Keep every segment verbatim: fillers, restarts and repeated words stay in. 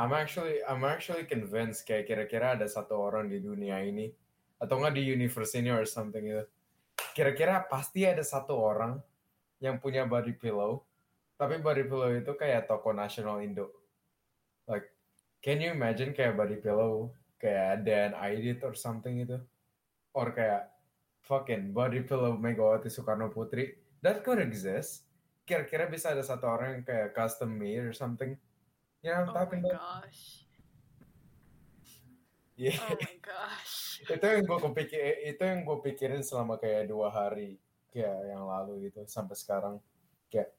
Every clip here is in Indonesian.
I'm actually I'm actually convinced kayak kira-kira ada satu orang di dunia ini atau enggak di universe ini or something gitu. Kira-kira pasti ada satu orang yang punya body pillow, tapi body pillow itu kayak toko nasional Indo. Like, can you imagine kayak body pillow kayak Dan Aidit or something gitu? Or kayak fucking body pillow Megawati Soekarno Putri. That could exist. Kira-kira bisa ada satu orang yang kayak custom made or something. You know what I'm oh talking about? Oh my gosh. Yeah. Oh my gosh. Itu yang gue kepikir, itu yang gue pikirin selama kayak dua hari kayak yang lalu gitu sampai sekarang kayak,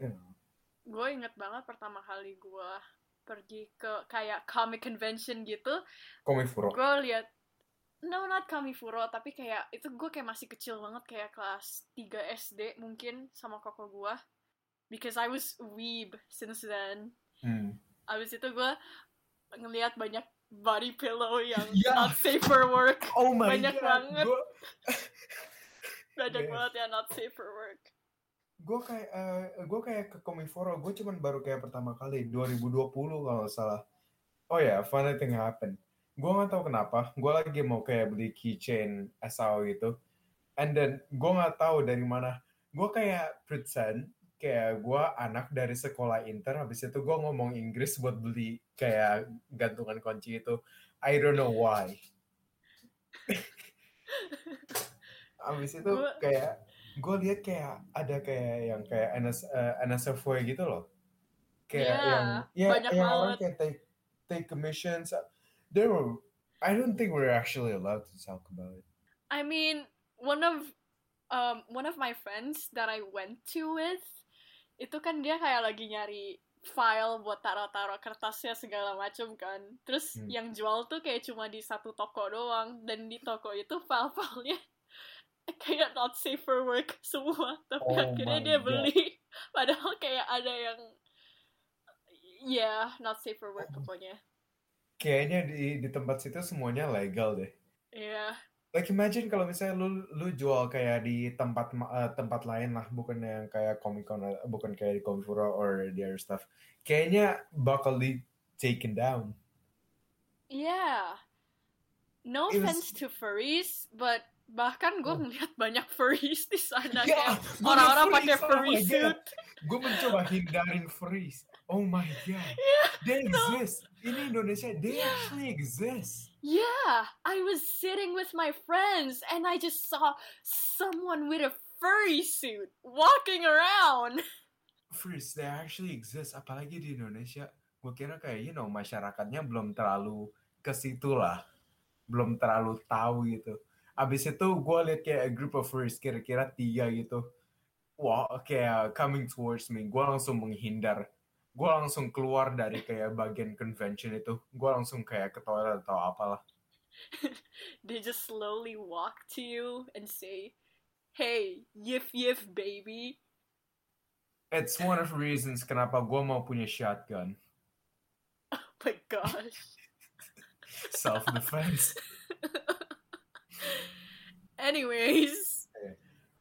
you know. Gue inget banget pertama kali gue pergi ke kayak comic convention gitu. Comifuro. Gue lihat, no not Comifuro, tapi kayak itu gue kayak masih kecil banget kayak kelas tiga S D mungkin sama koko gue, because I was weeb since then. Hmm. Abis itu gue ngelihat banyak body pillow yang yeah. not safe for work. Oh my banyak God. Banget gua... banyak yeah. banget yang not safe for work. Gue kayak uh, gue kayak ke Comiforo, gue cuman baru kayak pertama kali dua ribu dua puluh kalau gak salah. Oh ya yeah, funny thing happened. Gue nggak tahu kenapa gue lagi mau kayak beli keychain S A O gitu, and then gue nggak tahu dari mana gue kayak pretend kayak gue anak dari sekolah inter, habis itu gue ngomong Inggris buat beli kayak gantungan kunci itu. I don't know why. Habis itu kayak gue lihat kayak ada kayak yang kayak N S, uh, N S F W gitu loh. Kayak yeah, yang, yeah, yang orang kayak take, take commissions. There were, I don't think we're actually allowed to talk about it. I mean, one of um, one of my friends that I went to with, itu kan dia kayak lagi nyari file buat taruh-taruh kertasnya segala macam kan. Terus hmm. yang jual tuh kayak cuma di satu toko doang. Dan di toko itu file-filenya kayak not safe for work semua. Tapi oh akhirnya dia God. beli. Padahal kayak ada yang, yeah, not safe for work pokoknya. Kayaknya di, di tempat situ semuanya legal deh. Iya. Yeah. Like imagine kalau misalnya lu lu jual kayak di tempat uh, tempat lain lah, bukan yang kayak Comic Con, bukan kayak di Comifuro or the other stuff. Kayaknya bakal di taken down. Yeah. No It offense was... to furries, but bahkan gue ngeliat banyak furries di sana yeah, kayak orang-orang pakai furry suit. Gue mencoba hindarin furries. Oh my god. Yeah, they no. exist. In Indonesia, they yeah. actually exist. Yeah, I was sitting with my friends and I just saw someone with a furry suit walking around. Furries, they actually exist. Apalagi di Indonesia, gue kira kayak, you know, masyarakatnya belum terlalu ke situ lah. Belum terlalu tahu gitu. Abis itu gue liat kayak a group of furries, kira-kira tiga gitu. Wah, wow, kayak coming towards me. Gue langsung menghindar. Gue langsung keluar dari kayak bagian convention itu. Gue langsung kayak ke toilet atau apalah. They just slowly walk to you and say, "Hey, yif yif baby." It's one of the reasons kenapa gue mau punya shotgun. Oh my gosh. Self defense. Anyways.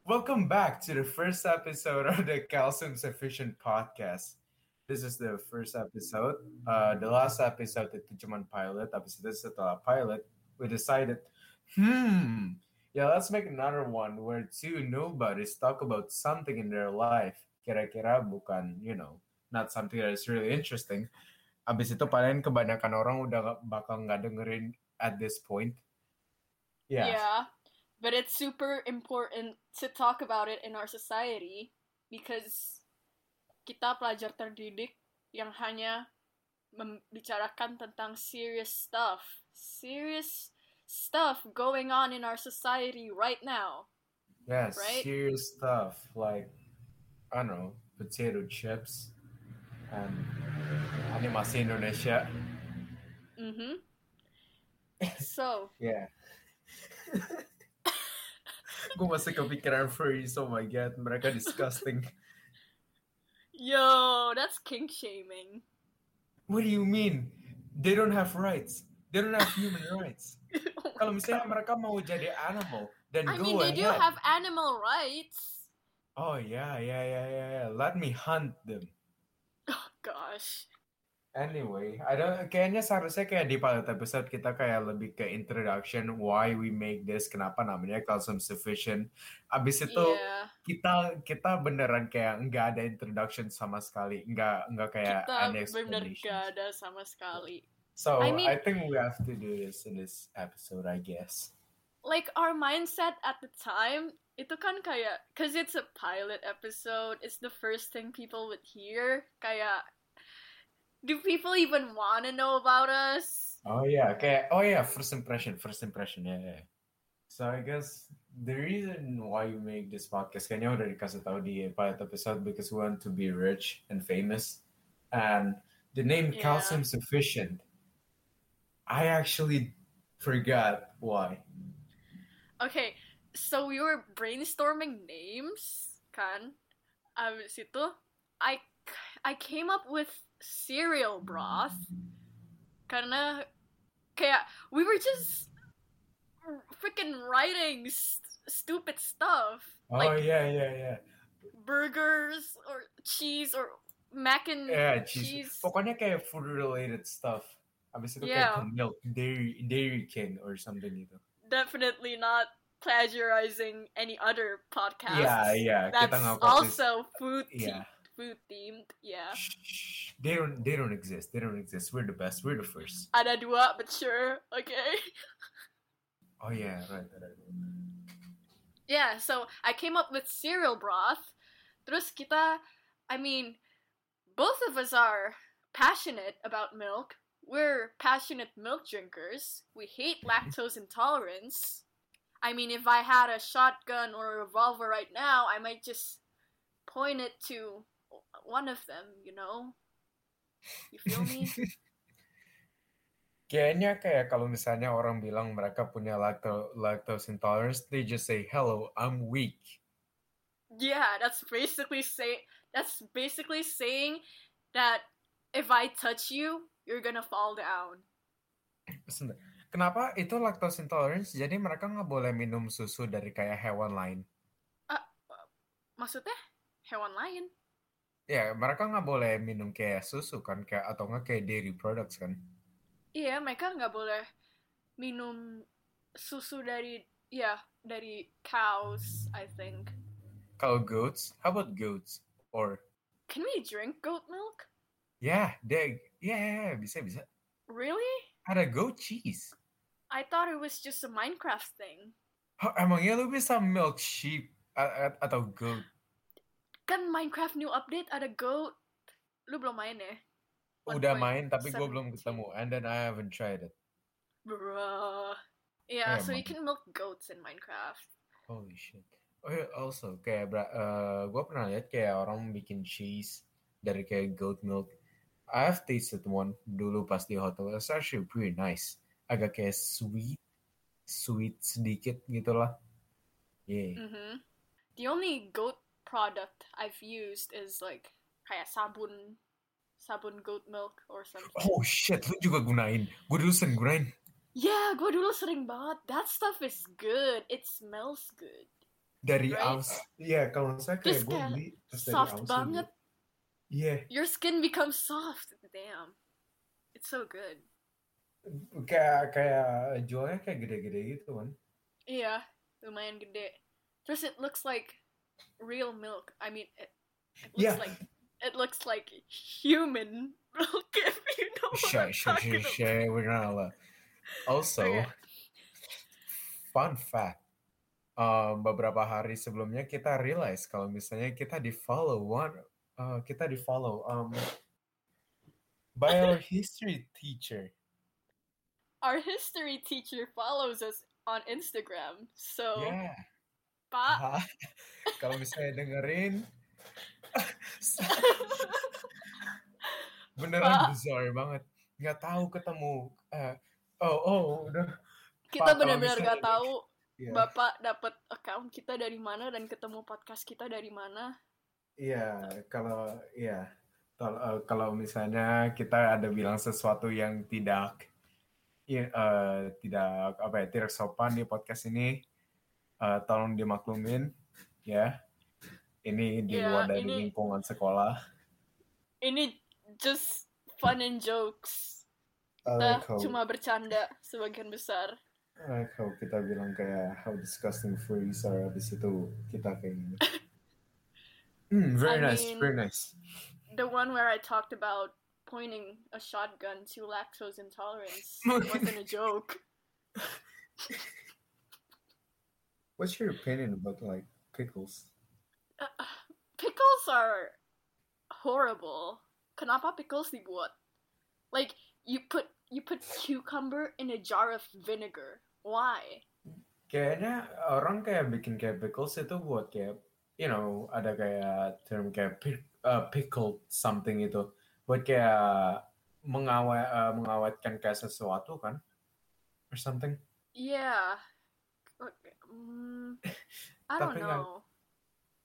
Welcome back to the first episode of the Calcium Sufficient Podcast. This is the first episode. Uh, the last episode itu cuman pilot. Habis itu setelah pilot, we decided, hmm, yeah, let's make another one where two nobodies talk about something in their life. Kira-kira bukan, you know, not something that is really interesting. Habis itu paling kebanyakan orang udah bakal nggak dengerin at this point. Yeah. Yeah, but it's super important to talk about it in our society because kita pelajar terdidik yang hanya membicarakan tentang serious stuff. Serious stuff going on in our society right now. Yes, right? Serious stuff like, I don't know, potato chips and animasi Indonesia. Mm-hmm. So. Yeah. Gue masih kepikiran furries, oh my god, mereka disgusting. Yo, that's kink shaming. What do you mean? They don't have rights. They don't have human rights. Oh kalau misalnya God. mereka mau jadi animal, then I go mean, they ahead. do have animal rights. Oh yeah, yeah, yeah, yeah, yeah. Let me hunt them. Oh gosh. Anyway, I don't, kayaknya seharusnya kayak di pilot episode kita kayak lebih ke introduction, why we make this, kenapa namanya Calcium Sufficient. Abis itu yeah. kita kita beneran kayak nggak ada introduction sama sekali, nggak nggak kayak kita an explanation. Kita bener nggak ada sama sekali. So I, mean, I think we have to do this in this episode, I guess. Like our mindset at the time, itu kan kayak, cause it's a pilot episode, it's the first thing people would hear, kayak. Do people even want to know about us? Oh yeah, okay. Oh yeah, first impression, first impression, yeah, yeah. So I guess the reason why you make this podcast, kayaknya udah dikasih tahu di pilot episode, because we want to be rich and famous, and the name yeah. Calcium Sufficient. I actually forgot why. Okay, so we were brainstorming names, kan? Abis itu, I I came up with cereal broth karena kayak we were just freaking writing st- stupid stuff. Oh like yeah, yeah, yeah. Burgers or cheese or mac and yeah, cheese. cheese. Pokoknya kayak food related stuff. Abis itu yeah. kayak milk, dairy, dairy king or something gitu. Definitely not plagiarizing any other podcast. Yeah, yeah. That's Kita also food. Yeah. Food themed, yeah. They don't, they don't exist. They don't exist. We're the best. We're the first. Ada dua, but sure, okay. Oh yeah, right, right, right. Yeah, so I came up with cereal broth. Terus kita, I mean, both of us are passionate about milk. We're passionate milk drinkers. We hate lactose intolerance. I mean, if I had a shotgun or a revolver right now, I might just point it to one of them, you know? You feel me? Kayaknya kayak kalau misalnya orang bilang mereka punya lacto- lactose intolerance, they just say, hello, I'm weak. Yeah, that's basically say- that's basically saying that if I touch you, you're gonna fall down. Kenapa itu lactose intolerance? Jadi mereka nggak boleh minum susu dari kayak hewan lain. Uh, uh, maksudnya hewan lain? Ya, mereka nggak boleh minum kayak susu kan, kayak atau nggak kayak dairy products kan? Iya, mereka nggak boleh minum susu dari, ya, dari cows, I think. Kalau goats, how about goats? Or can we drink goat milk? Yeah, they, yeah, yeah, bisa, bisa. Really? Ada goat cheese. I thought it was just a Minecraft thing. Oh, emangnya lu bisa milk sheep a- a- atau goat? Kan Minecraft new update ada goat. Lu belum main ya? Udah main tapi gue belum ketemu. And then I haven't tried it. Bruh. Yeah, oh, so man. You can milk goats in Minecraft. Holy shit. Oh yeah, also kayak uh, gue pernah lihat kayak orang bikin cheese dari kayak goat milk. I have tasted one dulu pas di hotel. It's actually pretty nice. Agak kayak sweet, sweet sedikit gitulah. Yeah. Mm-hmm. The only goat product I've used is like kayak sabun sabun goat milk or something. Oh shit, lu juga gunain. Gue dulu sering gunain. Yeah, gue dulu sering banget. That stuff is good. It smells good. Dari right? aus. Iya, yeah, kalau saya kayak gue beli terus dari aus. Soft banget. Iya. Yeah. Your skin becomes soft. Damn. It's so good. Kayak kayak jualnya kayak gede-gede gitu kan. Iya, yeah, lumayan gede. Terus it looks like real milk. I mean, it, it looks yeah. like it looks like human milk. If you know what shay, I'm shay, talking shay, about. We're not allowed. Also, okay. Fun fact. Uh, beberapa hari sebelumnya kita realize kalau misalnya kita di follow one, uh, kita di follow um, by our history teacher. Our history teacher follows us on Instagram. So. Yeah. Pak. Kalau misalnya dengerin beneran bizarre banget. Enggak tahu ketemu uh, oh oh udah. Kita pa, benar-benar enggak tahu yeah. Bapak dapat account kita dari mana dan ketemu podcast kita dari mana. Iya, yeah, kalau iya yeah. uh, kalau misalnya kita ada bilang sesuatu yang tidak uh, tidak apa ya, tidak sopan di podcast ini. Uh, tolong dimaklumin, ya. Yeah. Ini di luar yeah, dari ini, lingkungan sekolah. Ini just fun and jokes. Nah, like cuma bercanda sebagian besar. I like how kita bilang kayak how disgusting furries are, abis itu kita kayak gini. Mm, very I nice, mean, very nice. The one where I talked about pointing a shotgun to lactose intolerance wasn't a joke. What's your opinion about like pickles? Uh, pickles are horrible. Kenapa pickles dibuat? Like you put you put cucumber in a jar of vinegar. Why? Kayaknya orang kayak bikin kayak pickles itu buat kayak, you know, ada kayak term kayak uh, pickled something itu buat kayak mengawet uh, mengawetkan kayak sesuatu kan or something. Yeah. Okay. Mm, I don't tapi know. Gak,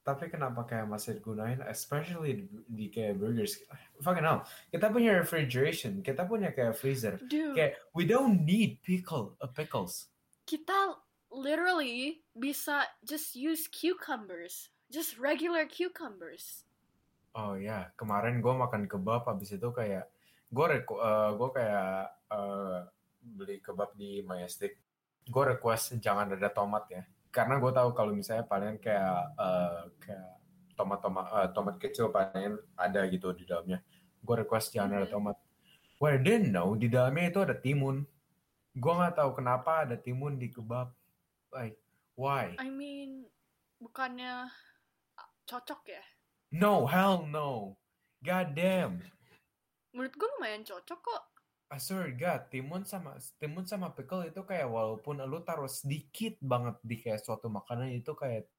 tapi kenapa kayak masih gunain, especially di, di kayak burgers? Fucking hell. Kita punya refrigeration, kita punya kayak freezer. Dude, kayak we don't need pickle, uh, pickles. Kita literally bisa just use cucumbers, just regular cucumbers. Oh ya, yeah. Kemarin gue makan kebab, habis itu kayak gue reku, uh, gue kayak uh, beli kebab di Majestic. Gue request jangan ada tomat ya, karena gue tahu kalau misalnya paling kayak uh, kayak tomat-tomat uh, tomat kecil paling ada gitu di dalamnya. Gue request jangan mm-hmm. ada tomat. Well, I didn't know di dalamnya itu ada timun. Gue nggak tahu kenapa ada timun di kebab. Like why? I mean, bukannya cocok ya? No, hell no. God damn. Menurut gue lumayan cocok kok. I swear to God, timun sama timun sama pickle itu kayak walaupun lu taruh sedikit banget di kayak suatu makanan itu kayak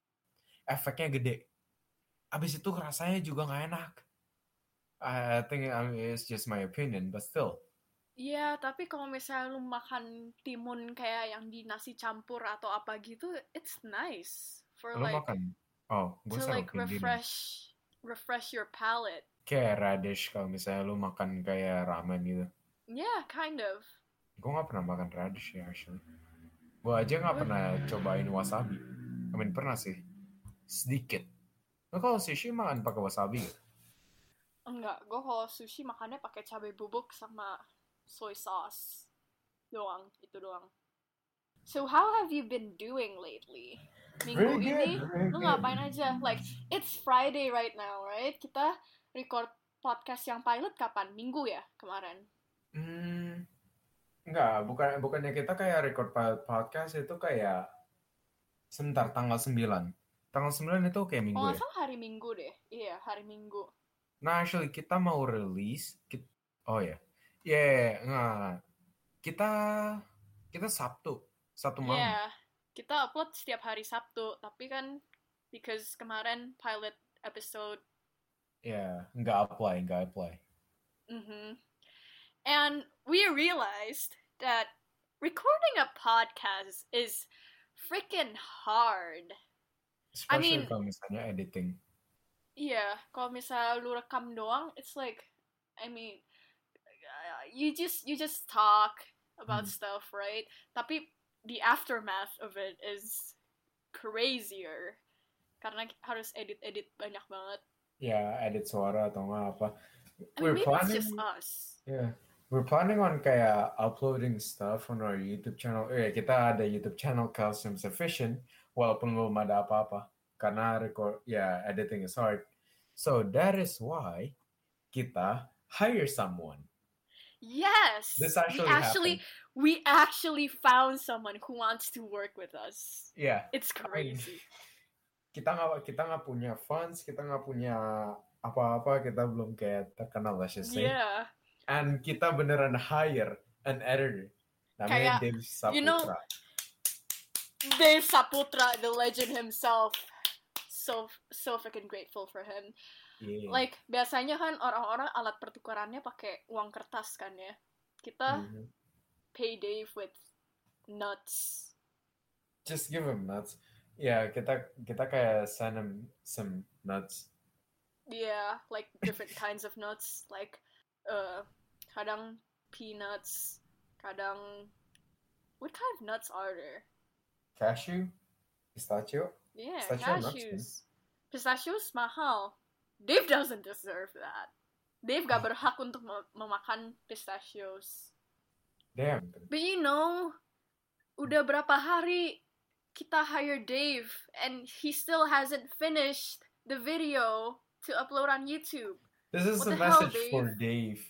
efeknya gede. Abis itu rasanya juga nggak enak. I think it's just my opinion, but still. Iya, yeah, tapi kalau misalnya lu makan timun kayak yang di nasi campur atau apa gitu, it's nice for lu like makan. Oh, to like refresh dinner. refresh your palate. Kayak radish kalau misalnya lu makan kayak ramen gitu. Yeah, kind of. Gue gak pernah makan radish ya, actually. Gue aja gak pernah cobain wasabi. I mean, pernah sih. Sedikit. Lo kalau sushi makan pakai wasabi ya? Enggak, gue kalau sushi makannya pakai cabai bubuk sama soy sauce. Doang, itu doang. So, how have you been doing lately? Minggu really ini, really lo ngapain aja? Like, it's Friday right now, right? Kita record podcast yang pilot kapan? Minggu ya, kemarin? Hmm, enggak, bukan, bukannya kita kayak record podcast itu kayak sebentar tanggal sembilan. Tanggal sembilan itu kayak minggu. Oh, ya? Sama hari Minggu deh. Iya, hari Minggu. Nah, actually kita mau rilis kita, oh ya. Yeah. Yeah, nah, kita kita Sabtu, Sabtu malam. Iya, yeah, kita upload setiap hari Sabtu, tapi kan because kemarin pilot episode. Iya, yeah, enggak apply, enggak apply. Mhm. And we realized that recording a podcast is freaking hard. Especially I mean, kalau misalnya editing. Yeah, kalau misalnya lu rekam doang, it's like, I mean, you just you just talk about hmm. stuff, right? Tapi the aftermath of it is crazier. Karena harus edit-edit banyak banget. Yeah, edit suara atau nggak apa. I mean, We're maybe planning... it's just us. Yeah. We're planning on kayak uploading stuff on our YouTube channel. Oh ya, kita ada YouTube channel Calcium Sufficient, walaupun belum ada apa-apa. Karena record, yeah, editing is hard. So that is why kita hire someone. Yes. This actually we actually happened. we actually found someone who wants to work with us. Yeah. It's crazy. I mean, kita nggak kita nggak punya funds, kita nggak punya apa-apa, kita belum kayak terkenal lah sih. Yeah. And kita beneran hire an editor namanya kayak, Dave Saputra. You know, Dave Saputra, the legend himself. So so freaking grateful for him. Yeah. Like biasanya kan orang-orang alat pertukarannya pakai uang kertas kan ya. Kita mm-hmm. pay Dave with nuts. Just give him nuts. Ya, yeah, kita kita kayak send him some nuts. Yeah, like different kinds of nuts, like Uh, kadang peanuts, kadang what kind of nuts are there? Cashew, pistachio. Yeah, pistachio cashews. Nuts, pistachios mahal. Dave doesn't deserve that. Dave gak berhak untuk mem- memakan pistachios. Damn. But you know, udah berapa hari kita hire Dave and he still hasn't finished the video to upload on YouTube. This is what a message hell, Dave? For Dave.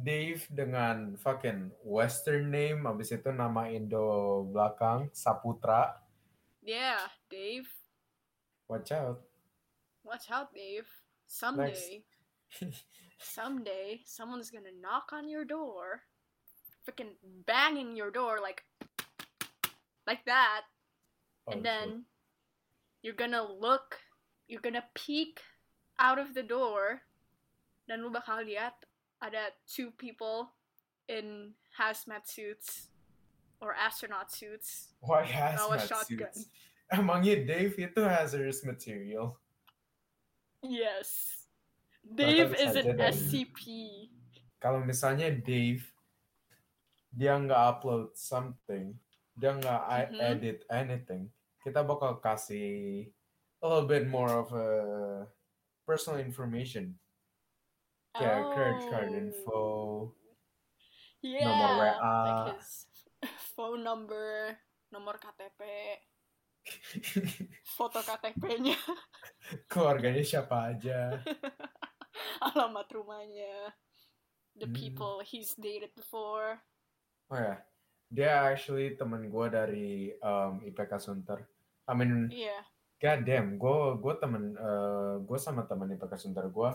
Dave dengan fucking Western name, abis itu nama Indo belakang, Saputra. Yeah, Dave. Watch out. Watch out, Dave. Someday. Next. Someday, someone's gonna knock on your door, freaking banging your door like, like that, oh, and then shit. You're gonna look, you're gonna peek out of the door, dan lu bakal lihat ada two people in hazmat suits or astronaut suits. Why hazmat suits? Emangnya Dave itu hazardous material? Yes. Dave is an S C P. Kalau misalnya Dave dia nggak upload something, dia nggak mm-hmm. edit anything, kita bakal kasih a little bit more of a personal information, kayak oh. credit card info, yeah. nomor W A, like his phone number, nomor K T P, foto K T P-nya, keluarganya siapa aja. Alamat rumahnya, the people he's dated before. Oh ya, yeah. Dia actually teman gue dari um, I P K Sunter. I mean, yeah. God damn, gue gue teman uh, gue sama teman I P K Sunter gue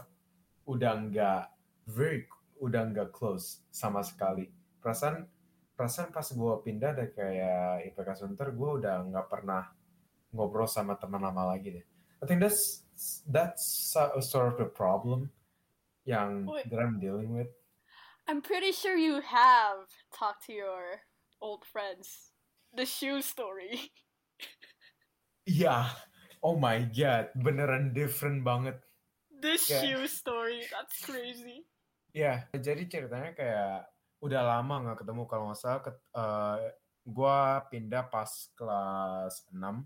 udah nggak very udah nggak close sama sekali. Perasaan perasaan pas gue pindah dari kayak I P K Sunter gue udah nggak pernah ngobrol sama teman lama lagi deh. I think that's that's a sort of the problem yang Wait. that I'm dealing with. I'm pretty sure you have talked to your old friends. The shoe story. Yeah. Oh my god. Beneran different banget. The kayak, shoe story. That's crazy. Yeah. Jadi ceritanya kayak udah lama gak ketemu. Kalau gak salah ket, uh, gue pindah pas kelas enam.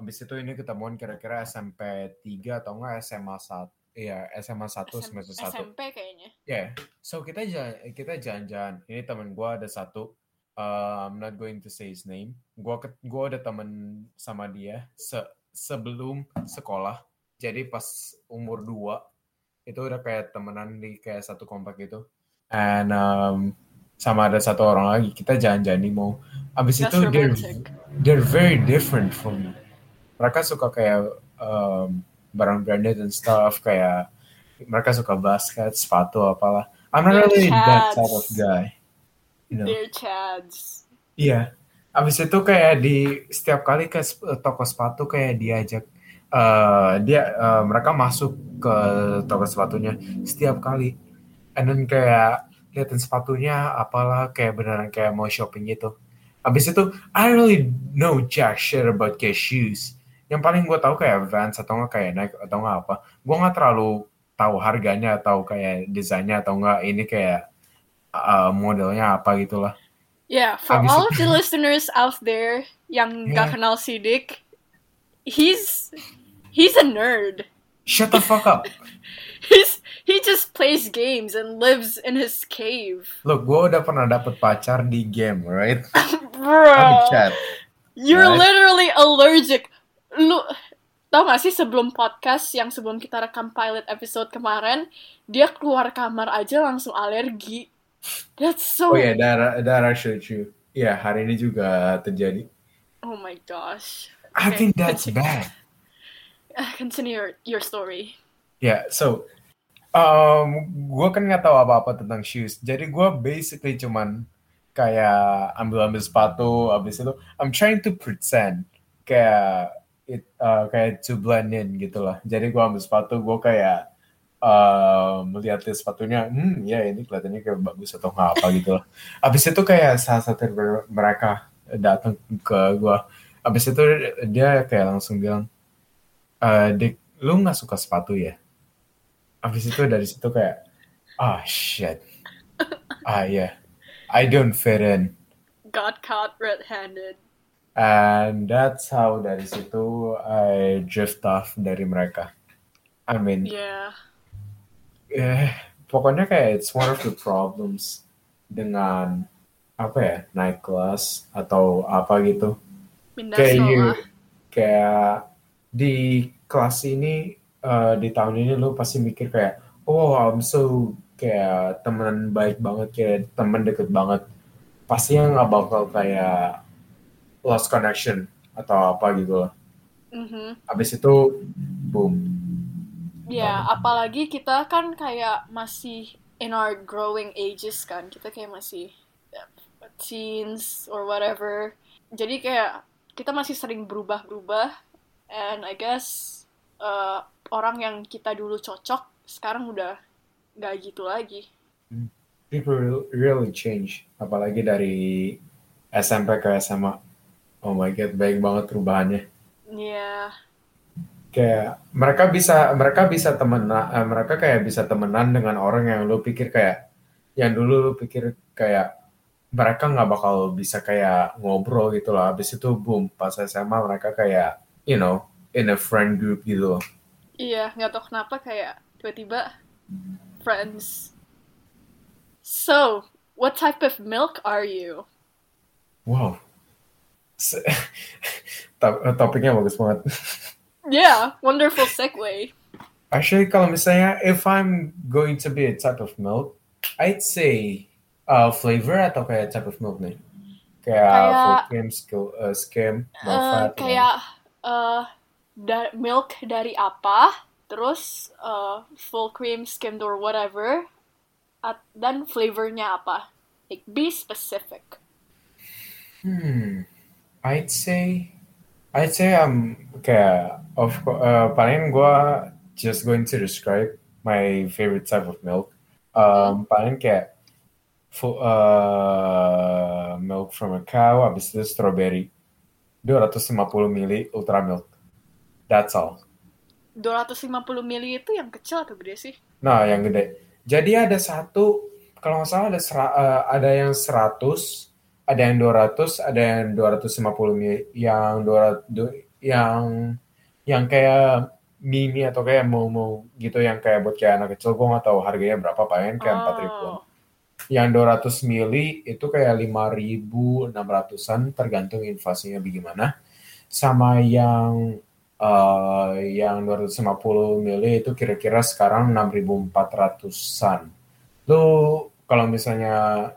Abis itu ini ketemuan kira-kira S M P tiga atau enggak S M A satu. Iya, S M A satu semester satu. S M P kayaknya. Ya. Yeah. So kita jalan, kita jalan-jalan. Ini teman gue ada satu. Uh, I'm not going to say his name. Gue gue ada teman sama dia se, sebelum sekolah. Jadi pas umur dua itu udah kayak temenan di kayak satu kompak gitu. And um, sama ada satu orang lagi. Kita jalan-jalan di mall. Abis That's itu they're, they're very different from me. Mereka suka kayak um, barang branded and stuff, kayak mereka suka basket, sepatu, apalah. I'm not They're really chads. That type of guy. You know? They're chads. Iya. Yeah. Abis itu kayak di setiap kali ke toko sepatu kayak diajak, uh, dia uh, mereka masuk ke toko sepatunya setiap kali. And then kayak liatin sepatunya, apalah, kayak beneran kayak mau shopping gitu. Abis itu, I really know jack shit about kayak shoes. Yang paling gue tahu kayak Advance atau nggak kayak Nike atau nggak apa, gue nggak terlalu tahu harganya atau kayak desainnya atau nggak ini kayak uh, modelnya apa gitulah. Yeah, for Abis all itu, of the listeners out there yang nggak yeah. kenal Sidik, he's he's a nerd. Shut the fuck up. he's he just plays games and lives in his cave. Look, gue udah pernah dapet pacar di game, right? Bro, chat, you're right? Literally allergic. Lu tau gak sih sebelum podcast yang sebelum kita rekam pilot episode kemarin, dia keluar kamar aja langsung alergi. That's so... Oh yeah, that, that actually true. Yeah, hari ini juga terjadi. Oh my gosh. Okay. I think that's continue. Bad. Continue your, your story. Yeah, so... Um, gue kan gak tahu apa-apa tentang shoes. Jadi gue basically cuman kayak ambil-ambil sepatu, abis itu I'm trying to pretend kayak... It, uh, kayak to blend in gitu lah. Jadi gue ambil sepatu, gue kayak uh, melihat sepatunya, hmm ya ini kelihatannya kayak bagus atau nggak apa gitu lah. Abis itu kayak salah satu mereka datang ke gue. Abis itu dia kayak langsung bilang, e, Dik, lu nggak suka sepatu ya? Abis itu dari situ kayak, ah oh, shit, ah yeah, I don't fit in. Got caught red-handed. And that's how dari situ I drift off dari mereka. I mean, yeah, yeah, pokoknya kayak it's one of the problems dengan apa ya, naik kelas atau apa gitu. Pindah kayak you, kayak di kelas ini uh, di tahun ini lu pasti mikir kayak oh I'm so kayak teman baik banget, kayak teman deket banget, pasti yang nggak bakal kayak lost connection atau apa gitu lah. Mm-hmm. Abis itu boom. Ya um. apalagi kita kan kayak masih in our growing ages kan, kita kayak masih teens or whatever. Jadi kayak kita masih sering berubah-berubah, and I guess uh, orang yang kita dulu cocok sekarang udah nggak gitu lagi. People really change, apalagi dari S M P ke S M A. Oh my god, baik banget perubahannya. Iya. Yeah. Kayak mereka bisa mereka bisa temenan, mereka kayak bisa temenan dengan orang yang lu pikir kayak yang dulu lu pikir kayak mereka nggak bakal bisa kayak ngobrol gitu lah. Habis itu boom, pas S M A mereka kayak, you know, in a friend group gitu. Iya, nggak tahu kenapa kayak tiba-tiba friends. So, what type of milk are you? Wow. Topiknya bagus banget. Yeah, wonderful segue. Actually, kalau misalnya if I'm going to be a type of milk, I'd say Uh, flavor atau kayak type of milk nih? Kayak full cream, uh, skim, no fat. Uh, kayak uh, da- milk dari apa, terus uh, full cream, skimmed or whatever, at- dan flavornya apa? Like, be specific. Hmm, I'd say, I'd say I'm kayak, of course, uh, paling gue just going to describe my favorite type of milk. Um, paling kayak full, uh, milk from a cow, abis itu strawberry, dua ratus lima puluh mililiter ultra milk. That's all. dua ratus lima puluh mililiter itu yang kecil atau gede sih? Nah, yang gede. Jadi ada satu, kalau nggak salah ada sera, uh, ada yang seratus, ada yang dua ratus, ada yang dua ratus lima puluh mililiter, yang dua ratus, yang yang kayak mini atau kayak mau-mau gitu, yang kayak buat kayak anak kecil. Gue nggak tahu harganya berapa, paling kayak oh. empat ribuan. Yang dua ratus mililiter itu kayak lima ribu enam ratusan tergantung inflasinya bagaimana. Sama yang uh, yang dua ratus lima puluh mililiter itu kira-kira sekarang enam ribu empat ratusan. Lu kalau misalnya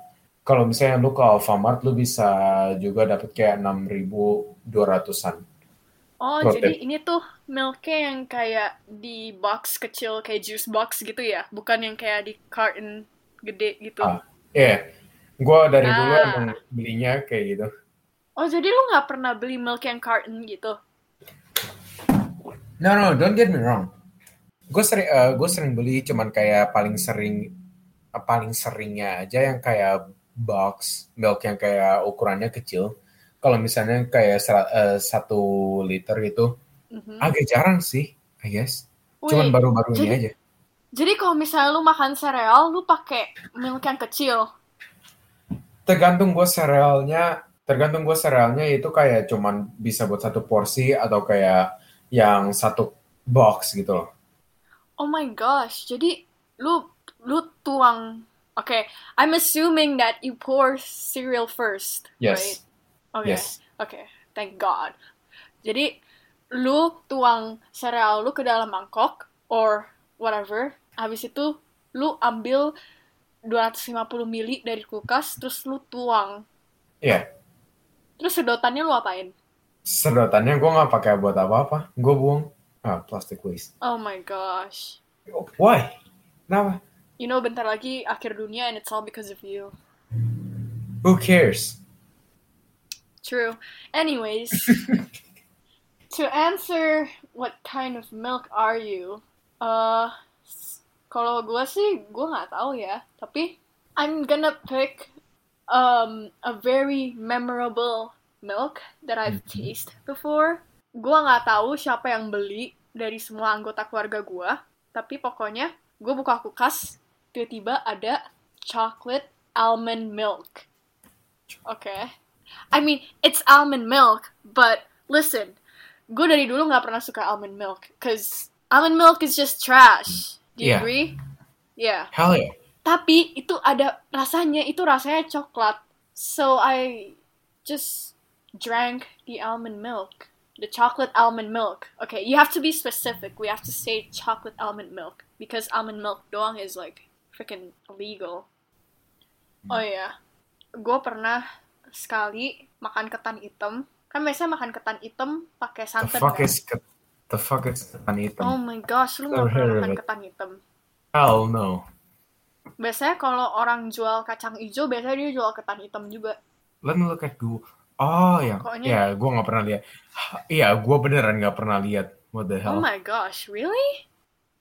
kalau misalnya lu ke Alfamart lu bisa juga dapat kayak enam ribu dua ratusan. Oh, Protein. Jadi ini tuh milknya yang kayak di box kecil kayak juice box gitu ya, bukan yang kayak di carton gede gitu. Ah, yeah. Gue dari ah. dulu emang belinya kayak gitu. Oh, jadi lu gak pernah beli milk yang carton gitu? No, no, don't get me wrong. Gue sering, uh, gue sering beli, cuman kayak paling sering, uh, paling seringnya aja yang kayak box milk yang kayak ukurannya kecil. Kalau misalnya kayak satu uh, liter gitu, mm-hmm. agak jarang sih, I guess. Wih, cuman baru-baru ini jadi... aja. Jadi kalau misalnya lu makan sereal, lu pakai milk yang kecil? Tergantung gue serealnya, tergantung gue serealnya itu kayak cuman bisa buat satu porsi atau kayak yang satu box gitu loh. Oh my gosh, jadi lu lu tuang, oke, okay. I'm assuming that you pour cereal first, yes. right? Okay. Yes. Oke, okay. Thank God. Jadi lu tuang sereal lu ke dalam mangkok, or whatever, habis itu lu ambil dua ratus lima puluh mililiter dari kulkas, terus lu tuang. Iya. Yeah. Terus sedotannya lu apain? Sedotannya gue gak pakai buat apa-apa. Gue buang. Ah, plastic waste. Oh my gosh. Why? Kenapa? You know, bentar lagi akhir dunia and it's all because of you. Who cares? True. Anyways, to answer what kind of milk are you, Uh, kalau gue sih, gue gak tahu ya. Tapi, I'm gonna pick um, a very memorable milk that I've tasted before. Gue gak tahu siapa yang beli dari semua anggota keluarga gue. Tapi pokoknya, gue buka kulkas, tiba-tiba ada chocolate almond milk. Okay. I mean, it's almond milk, but listen, gue dari dulu gak pernah suka almond milk, cause almond milk is just trash. Do you yeah. agree? Yeah. Hell yeah. Tapi itu ada rasanya, itu rasanya coklat. So I just drank the almond milk, the chocolate almond milk. Okay, you have to be specific. We have to say chocolate almond milk because almond milk doang is like freaking illegal. Hmm. Oh yeah, gue pernah sekali makan ketan hitam. Kan biasanya makan ketan hitam pakai santan. The fuck kan? is ket- the fuck is ketan hitam? Oh my gosh, lu nggak pernah makan ketan hitam? Hell no. Biasanya kalau orang jual kacang hijau, biasanya dia jual ketan hitam juga. Let me look at gue. Oh ya, Pokoknya... ya gue nggak pernah lihat. Iya, gue beneran nggak pernah lihat. What the hell? Oh my gosh, really?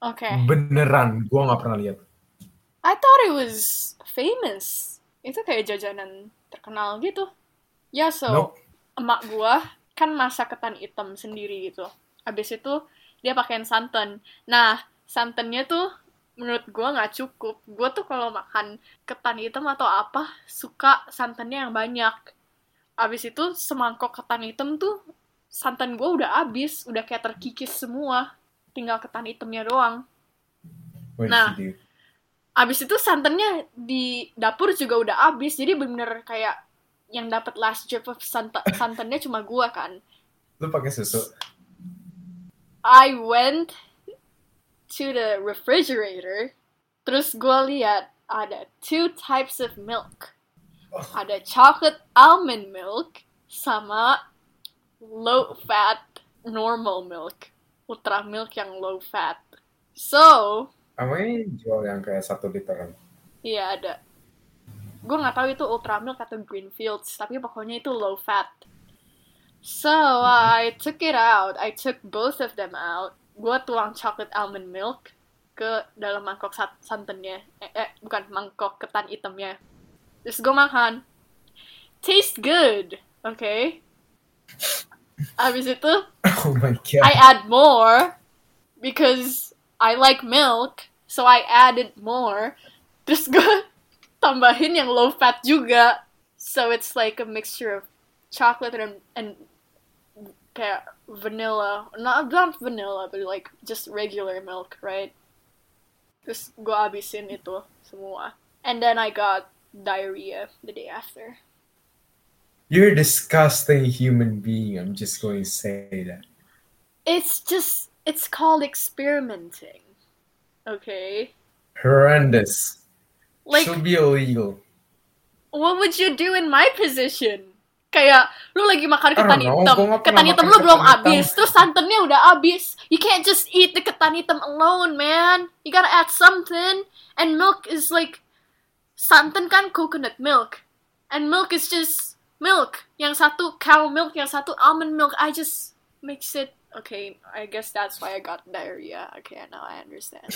Oke. Okay. Beneran, gue nggak pernah lihat. I thought it was famous. Itu kayak jajanan terkenal gitu. Ya yeah, so, nope. Emak gue kan masak ketan hitam sendiri gitu. Abis itu dia pakein santan. Nah, santannya tuh menurut gue nggak cukup. Gue tuh kalau makan ketan hitam atau apa, suka santannya yang banyak. Abis itu semangkok ketan hitam tuh, santan gue udah abis, udah kayak terkikis semua. Tinggal ketan hitamnya doang. What nah, abis itu santannya di dapur juga udah abis. Jadi bener-bener kayak yang dapat last drip of sant- santannya cuma gue kan. Lu pakai susu? I went to the refrigerator, terus gue lihat ada two types of milk. Oh. Ada chocolate almond milk sama low fat normal milk, ultra milk yang low fat. So, amai jual yang kayak satu literan. Iya ada. Gue nggak tahu itu ultra milk atau Greenfields, tapi pokoknya itu low fat. So I took it out. I took both of them out. Gue tuang chocolate almond milk ke dalam mangkok santannya. Eh, eh bukan, mangkok ketan hitamnya. Terus gue makan. Taste good. Okay. Abis itu, oh my God. I add more. Because I like milk. So I added more. Terus gue tambahin yang low fat juga. So it's like a mixture of chocolate and... and kayak vanilla, not, not vanilla, but like just regular milk, right? Terus gue abisin itu semua. And then I got diarrhea the day after. You're a disgusting human being, I'm just going to say that. It's just, it's called experimenting, okay? Horrendous. Like, should be illegal. What would you do in my position? Kayak, lu lagi makan ketan know, hitam, ketan hitam lu belum habis, terus santannya udah habis. You can't just eat the ketan hitam alone, man. You gotta add something. And milk is like, santan kan coconut milk. And milk is just milk. Yang satu cow milk, yang satu almond milk. I just mix it. Okay, I guess that's why I got diarrhea. Okay, now I understand.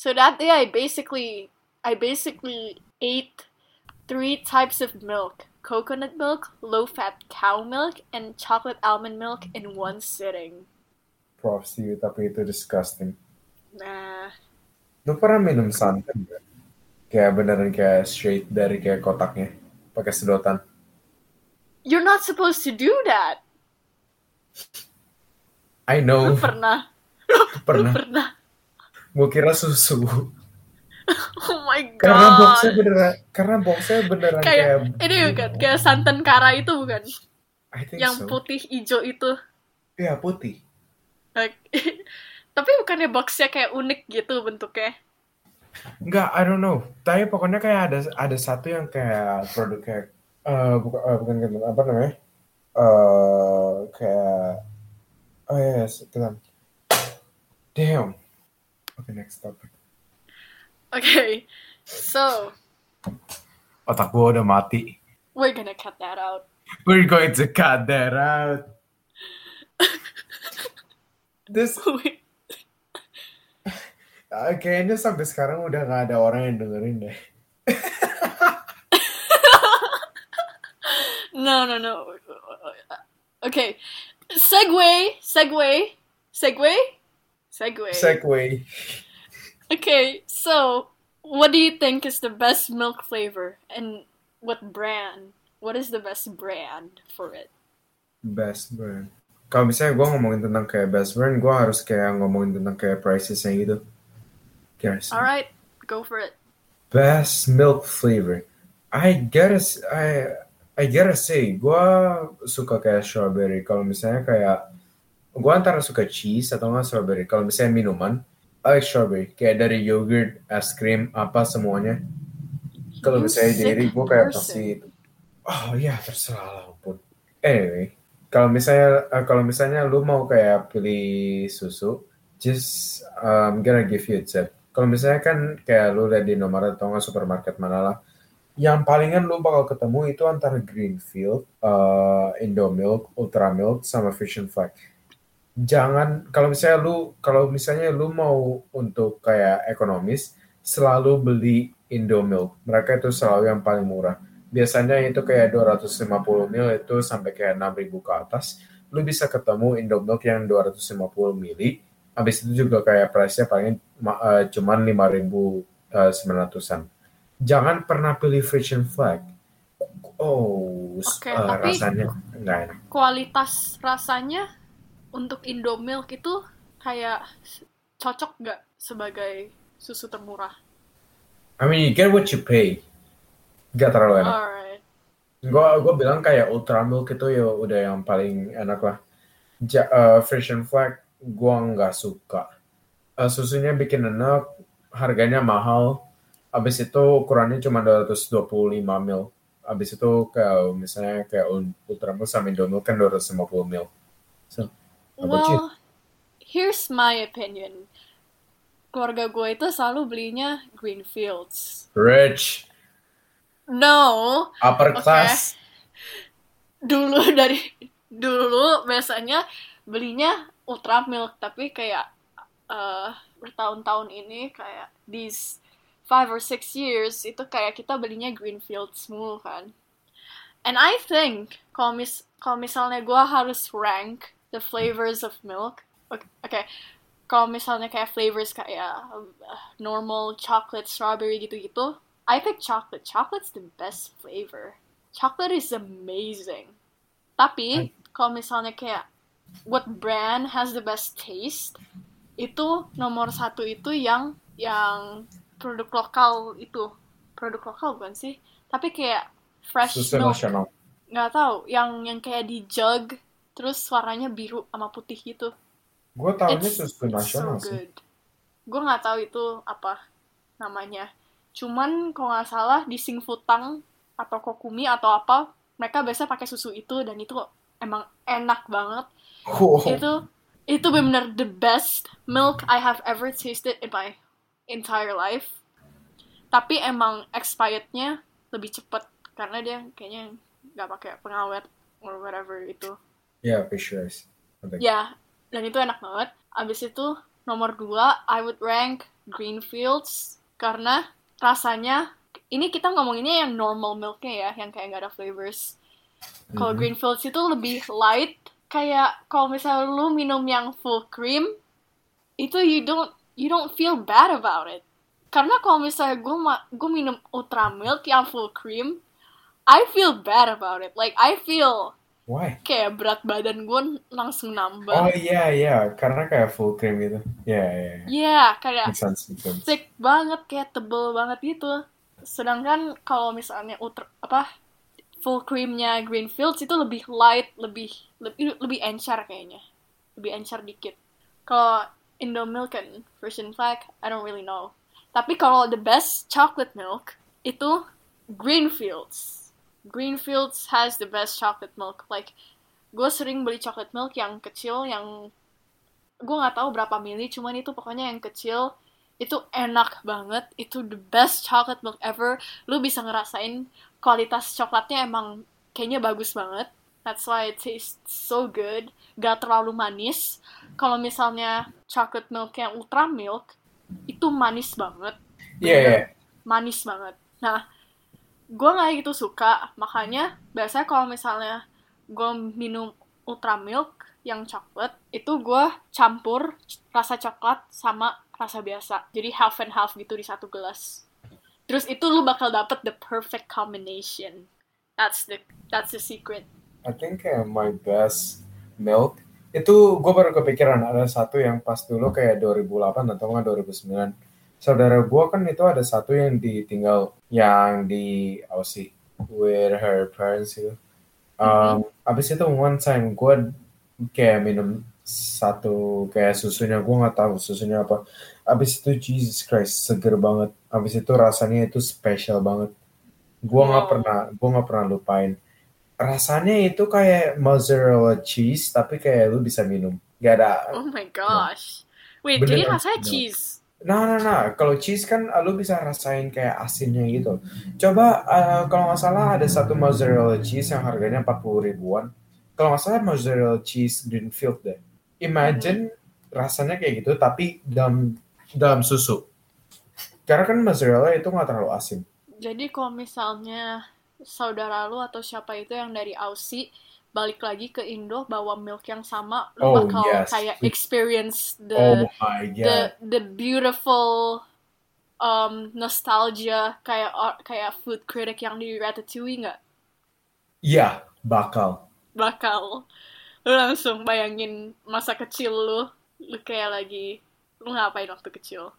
So that day I basically, I basically ate three types of milk. Coconut milk, low-fat cow milk, and chocolate almond milk in one sitting. Props to you, tapi itu disgusting. Nah. Lu pernah minum santan gak? Kayak beneran kayak straight dari kayak kotaknya, pakai sedotan. You're not supposed to do that. I know. Lu pernah. Pernah. Lu pernah. Gua kira susu. Oh my god. Karena boxnya beneran, karena boxnya beneran kayak, kayak ini bukan, kayak santan kara itu bukan? Yang so. Putih hijau itu. Iya, putih. Tapi bukannya boxnya kayak unik gitu bentuknya? Enggak, I don't know. Tapi pokoknya kayak ada ada satu yang kayak produk kayak uh, bukan uh, bukan apa namanya? Uh, kayak oh ya, yes, ketan. Damn. Okay, next topic. Okay, so otak gue udah mati. We're gonna cut that out. We're going to cut that out. This kayaknya sampai sekarang udah nggak ada orang yang dengerin deh. No, no, no. Okay, segue, segue, segue, segue, segue. Okay, so what do you think is the best milk flavor and what brand? What is the best brand for it? Best brand. Kalau misalnya gue ngomongin tentang kayak best brand, gue harus kayak ngomongin tentang kayak prices-nya gitu. Garrison. All right, go for it. Best milk flavor. I gotta, I, I gotta say, gue suka kayak strawberry. Kalau misalnya kayak, gue antara suka cheese atau nggak strawberry. Kalau misalnya minuman, I like strawberry. Kayak dari yogurt, es krim, apa semuanya. Kalau misalnya dairy, gue kayak pasti, oh ya terserah lah pun. Anyway, kalau misalnya, kalau misalnya lu mau kayak pilih susu, just um, gonna give you a tip. Kalau misalnya kan kayak lu lihat di nomor atau nggak supermarket mana lah, yang palingan lu bakal ketemu itu antara Greenfield, uh, Indomilk, Ultra Milk, sama Frisian Flag. Jangan, kalau misalnya lu kalau misalnya lu mau untuk kayak ekonomis, selalu beli Indomilk. Mereka itu selalu yang paling murah. Biasanya itu kayak dua ratus lima puluh mililiter itu sampai kayak enam ribu ke atas. Lu bisa ketemu Indomilk yang dua ratus lima puluh mililiter. Habis itu juga kayak price-nya paling uh, cuman lima ribu sembilan ratusan. Jangan pernah pilih Frisian Flag. Oh, okay, uh, tapi rasanya nggak enak. Kualitas rasanya untuk Indomilk itu kayak cocok nggak sebagai susu termurah? I mean, you get what you pay. Nggak terlalu enak. Alright. Gua, gua bilang kayak Ultra Milk itu ya udah yang paling enak lah. Ja, uh, Frisian Flag gue nggak suka. Uh, susunya bikin enak, harganya mahal. Abis itu ukurannya cuma dua ratus dua puluh lima mililiter. Abis itu kayak misalnya kayak Ultramilk sama Indomilk kan dua ratus lima puluh mililiter. So, well, here's my opinion. Keluarga gue itu selalu belinya Greenfields. Rich. No. Upper class. Okay. Dulu dari dulu biasanya belinya Ultra Milk, tapi kayak uh, bertahun-tahun ini kayak these five or six years itu kayak kita belinya Greenfield semua kan. And I think kalau mis- kalau misalnya gue harus rank the flavors of milk, oke, okay, okay. Kalau misalnya kayak flavors kayak uh, normal, chocolate, strawberry gitu-gitu, I pick chocolate. Chocolate's the best flavor. Chocolate is amazing. Tapi kalau misalnya kayak what brand has the best taste? Itu nomor satu itu yang yang produk lokal itu. Produk lokal bukan sih? Tapi kayak fresh milk. Nggak tahu, yang yang kayak di jug terus warnanya biru sama putih gitu. Gue tahunya susu nasional so sih. Gue nggak tahu itu apa namanya. Cuman kalau nggak salah di Singfutang atau Kokumi atau apa, mereka biasa pakai susu itu dan itu emang enak banget. Wow. Itu itu benar the best milk I have ever tasted in my entire life. Tapi emang expirednya lebih cepat karena dia kayaknya nggak pakai pengawet or whatever itu. Yeah, pasteurized. Ya, yeah, dan itu enak banget. Abis itu nomor dua I would rank Greenfields karena rasanya ini kita ngomonginnya yang normal milknya ya, yang kayak nggak ada flavors. Kalau mm-hmm. Greenfields itu lebih light. Kayak kalau misalnya lu minum yang full cream, itu you don't you don't feel bad about it. Karena kalau misalnya gue ma- gue minum Ultra Milk yang full cream, I feel bad about it. Like I feel why? Kayak berat badan gue langsung nambah. Oh iya yeah, iya, yeah. Karena kayak full cream gitu. Iya yeah, iya. Yeah. Iya, yeah, kayak thick banget, kayak tebel banget gitu. Sedangkan kalau misalnya ultra apa full creamnya Greenfields itu lebih light, lebih lebih lebih encer kayaknya, lebih encer dikit. Kalau Indomilk and Frisian Flag, I don't really know. Tapi kalau the best chocolate milk itu Greenfields. Greenfields has the best chocolate milk. Like, gue sering beli chocolate milk yang kecil, yang gue nggak tahu berapa mili, cuman itu pokoknya yang kecil. Itu enak banget, itu the best chocolate milk ever. Lu bisa ngerasain kualitas coklatnya emang kayaknya bagus banget. That's why it tastes so good. Gak terlalu manis. Kalau misalnya chocolate milk yang Ultra Milk, itu manis banget. Iya, yeah, yeah. Manis banget. Nah, gue gak gitu suka. Makanya, biasanya kalau misalnya gue minum Ultra Milk yang coklat, itu gue campur rasa coklat sama rasa biasa. Jadi half and half gitu di satu gelas. Terus itu lu bakal dapet the perfect combination. That's the that's the secret. I think uh, my best milk itu gue baru kepikiran ada satu yang pas dulu kayak dua ribu delapan atau enggak dua ribu sembilan. saudara gue kan itu ada satu yang ditinggal, yang di Aussie with her parents itu. Um, mm-hmm. Abis itu one time gue kayak minum satu kayak susunya, gue nggak tahu susunya apa. Abis itu Jesus Christ, seger banget. Abis itu rasanya itu spesial banget. Gue nggak wow. pernah, gue nggak pernah lupain. Rasanya itu kayak mozzarella cheese, tapi kayak lu bisa minum. Gak ada. Oh my gosh. No. Wait, bener, jadi rasanya no. cheese. Nah, nah, nah. Kalau cheese kan lu bisa rasain kayak asinnya gitu. Coba uh, kalau nggak salah ada satu mozzarella cheese yang harganya empat puluh ribuan. Kalau nggak salah mozzarella cheese Greenfield deh. Imagine mm-hmm. rasanya kayak gitu tapi dalam dalam susu. Karena kan mozzarella itu nggak terlalu asin. Jadi kalau misalnya saudara lu atau siapa itu yang dari Aussie balik lagi ke Indo bawa milk yang sama, lu oh, bakal yes. kayak experience the oh the the beautiful um, nostalgia kayak kayak food critic yang di Ratatouille nggak? Iya, bakal. Bakal. Lu langsung bayangin masa kecil lu, lu kayak lagi lu ngapain waktu kecil?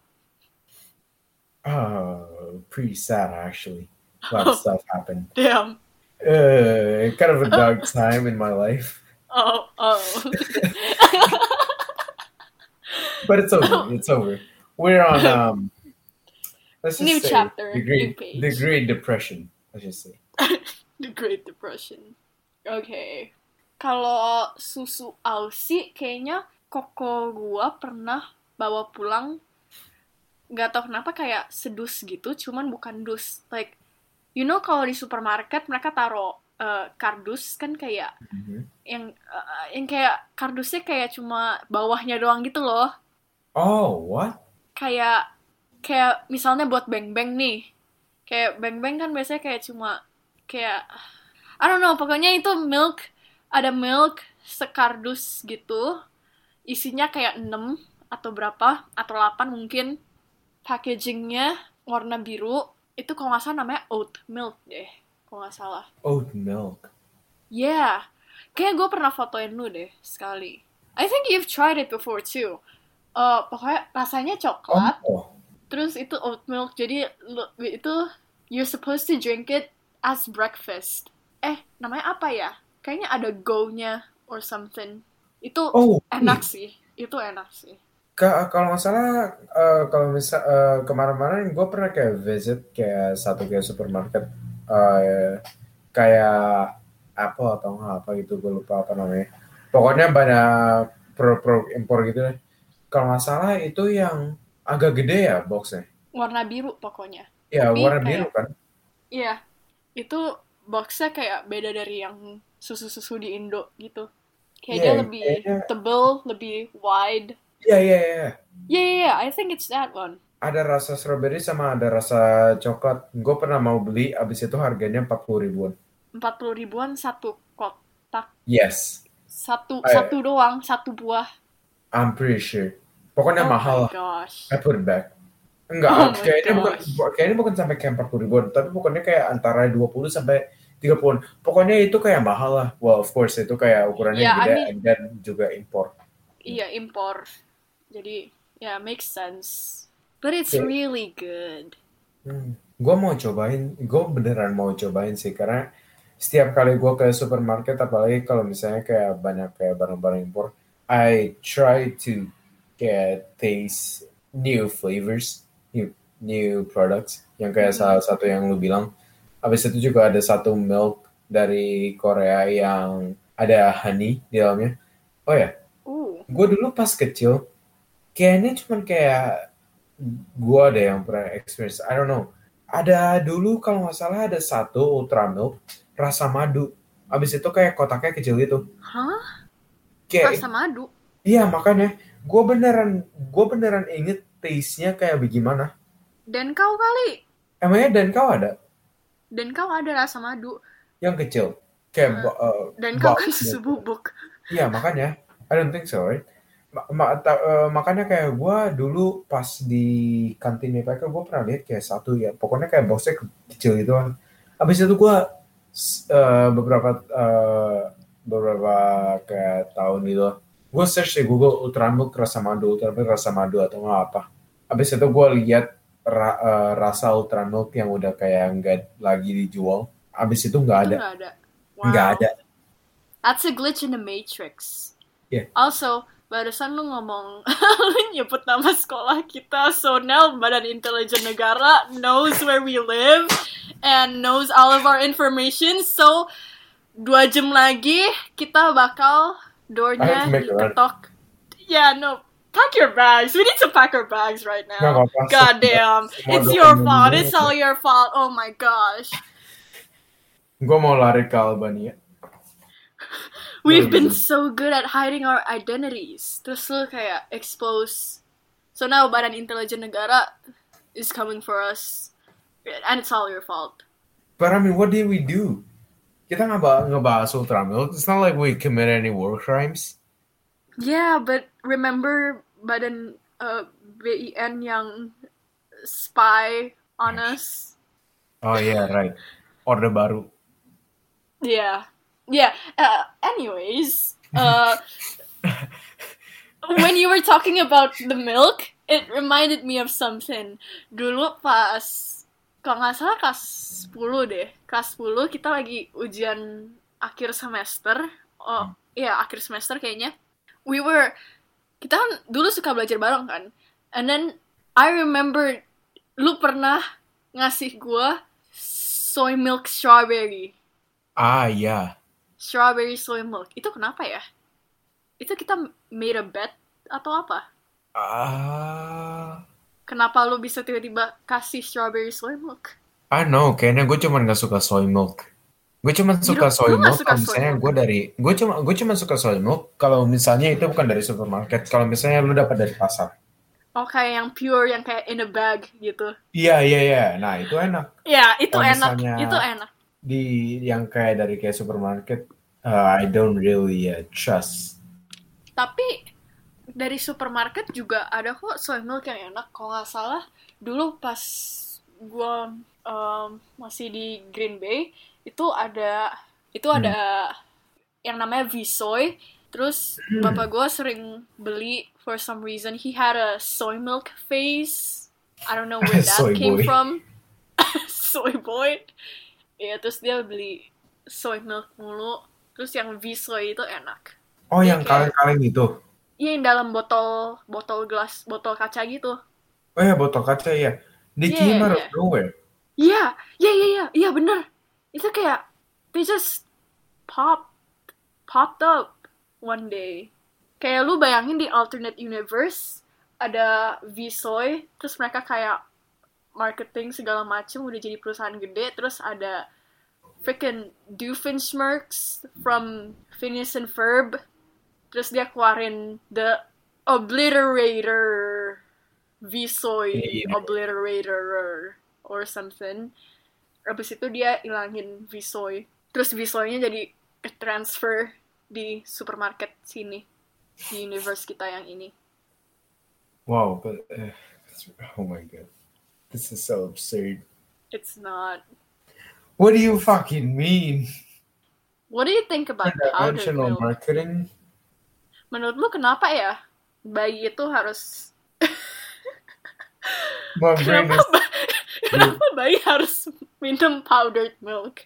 Oh, pretty sad actually. A lot of stuff happened. Damn. Uh, kind of a dark time in my life. Oh, oh. But it's over. It's over. We're on um. Let's just new say chapter, the Great, new page. The Great Depression. Let's just say. The Great Depression. Okay. Kalau susu Aussie, kayaknya koko gua pernah bawa pulang. Gak tau kenapa kayak sedus gitu, cuman bukan dus. Like, you know kalau di supermarket mereka taruh uh, kardus kan kayak mm-hmm. yang uh, yang kayak kardusnya kayak cuma bawahnya doang gitu loh. Oh, what? Kayak kayak misalnya buat beng-beng nih. Kayak beng-beng kan biasanya kayak cuma kayak I don't know, pokoknya itu milk, ada milk sekardus gitu. Isinya kayak enam atau berapa atau delapan mungkin. Packagingnya warna biru. Itu kalau nggak salah namanya oat milk deh, kalau nggak salah. Oat milk? Yeah. Kayaknya gue pernah fotoin lu deh, sekali. I think you've tried it before too. Uh, pokoknya rasanya coklat, oh. terus itu oat milk, jadi itu you're supposed to drink it as breakfast. Eh, namanya apa ya? Kayaknya ada go-nya or something. Itu oh, enak yeah. sih, itu enak sih. Ka- kalau nggak salah, uh, kalau misal uh, kemarin-kemarin gue pernah kayak visit kayak satu kayak supermarket uh, kayak Apple atau nggak apa gitu, gue lupa apa namanya. Pokoknya banyak produk impor gitu deh. Kalau nggak salah itu yang agak gede ya boxnya. Warna biru pokoknya. Iya, warna kayak, biru kan. Iya, itu boxnya kayak beda dari yang susu-susu di Indo gitu. Kayak yeah, dia lebih yeah. tebal, lebih wide. Iya, iya, iya. Iya, iya, I think it's that one. Ada rasa strawberry sama ada rasa coklat. Gue pernah mau beli, abis itu harganya empat puluh ribuan. empat puluh ribuan satu kotak? Yes. Satu I, satu doang, satu buah. I'm pretty sure. Pokoknya oh mahal. Oh my gosh. I put it back. Enggak, oh kayaknya, bukan, kayaknya bukan sampai kayak empat puluh ribuan. Tapi pokoknya kayak antara dua puluh sampai tiga puluh. Pokoknya itu kayak mahal lah. Well, of course, itu kayak ukurannya yeah, gede I mean, dan juga impor. Iya, yeah, impor. Jadi, ya yeah, makes sense. But it's yeah. really good. Hmm. Gue mau cobain, gue beneran mau cobain sih. Karena setiap kali gue ke supermarket, apalagi kalau misalnya kayak banyak kayak barang-barang impor, I try to kayak taste new flavors, new, new products. Yang kayak mm-hmm. salah satu yang lu bilang. Abis itu juga ada satu milk dari Korea yang ada honey di dalamnya. Oh ya, yeah. gue dulu pas kecil, kayaknya cuman kayak gue deh yang pernah experience. I don't know. Ada dulu kalau nggak salah ada satu Ultra Milk rasa madu. Abis itu kayak kotaknya kecil gitu. Hah? Kayak, rasa madu? Iya makanya. Gue beneran, gue beneran inget taste-nya kayak bagaimana. Dan kau kali? Emangnya dan kau ada? Dan kau ada rasa madu. Yang kecil. Kayak. Uh, uh, dan kau kan susu bubuk. Iya makanya. I don't think so, right? Ma- ta- uh, makanya kayak gue dulu pas di kantin mereka gue pernah lihat kayak satu ya pokoknya kayak boxnya kecil gitu kan. Abis itu gue uh, beberapa uh, beberapa kayak tahun gitu gue search di Google Ultra Milk rasa madu Ultra Milk rasa madu atau apa Abis itu gue lihat ra, uh, rasa Ultra Milk yang udah kayak nggak lagi dijual. Abis itu nggak ada. Nggak ada. Wow. Nggak ada. That's a glitch in the matrix. Yeah. Also, barusan lu ngomong, lu nyebut nama sekolah kita. So now Badan Intelijen Negara knows where we live and knows all of our information. So dua jam lagi kita bakal doornya diketok. Yeah, no. Pack your bags. We need to pack our bags right now. God damn. It's your fault. It's all your fault. Oh my gosh. Gue mau lari ke Albania. We've been so good at hiding our identities. Terus lu kayak expose. So now Badan Intelijen Negara is coming for us. And it's all your fault. But I mean, what did we do? Kita nggak bahas Ultra Milk. It's not like we committed any war crimes. Yeah, but remember Badan uh, B I N yang spy on us? Oh yeah, right. Orde Baru. Yeah. Yeah. Uh, anyways, uh, when you were talking about the milk, it reminded me of something. Dulu pas, kalau nggak salah kelas sepuluh deh. Kelas sepuluh kita lagi ujian akhir semester. Oh, iya, yeah, akhir semester kayaknya. We were, kita kan dulu suka belajar bareng kan, and then I remember lu pernah ngasih gua soy milk strawberry. Ah ya. Yeah. Strawberry soy milk itu kenapa ya? Itu kita made a bet atau apa? Ah. Kenapa lu bisa tiba-tiba kasih strawberry soy milk? I know, kayaknya gue cuma nggak suka soy milk. Gue cuma suka Giro, soy milk suka kalau soy misalnya gue dari gue cuma gue cuma suka soy milk kalau misalnya itu bukan dari supermarket, kalau misalnya lu dapat dari pasar. Oh, kayak yang pure, yang kayak in a bag gitu. Iya iya iya, nah itu enak. Iya itu kalo enak, itu enak. Di yang kayak dari kayak supermarket, uh, I don't really uh, trust. Tapi dari supermarket juga ada kok soy milk yang enak. Kalau nggak salah dulu pas gue um, masih di Green Bay. Itu ada itu ada hmm. yang namanya V Soy. Terus hmm. bapak gue sering beli for some reason. He had a soy milk face. I don't know where that soy came boy. From. Soy boy. Ya, terus dia beli soy milk mulu. Terus yang V Soy itu enak. Oh, dia yang kayak, kaleng-kaleng itu? Iya, yang dalam botol botol gelas, botol kaca gitu. Oh ya, botol kaca ya. They yeah, came out yeah. of nowhere. Iya, iya, iya, iya, bener. Itu kayak, they just pop, popped up one day. Kayak lu bayangin di alternate universe, ada V-Soy, terus mereka kayak marketing segala macem, udah jadi perusahaan gede, terus ada freaking Doofenshmirtz from Phineas and Ferb, terus dia keluarin the Obliterator, V-Soy Obliterator, or something. Abis itu dia ilangin V Soy. Terus V Soy-nya jadi transfer di supermarket sini. Di universe kita yang ini. Wow, but... Uh, oh my god. This is so absurd. It's not. What do you fucking mean? What do you think about powder milk? Marketing? Menurut lu kenapa ya? Bayi itu harus... kenapa bayi... Kenapa bayi harus minum powdered milk?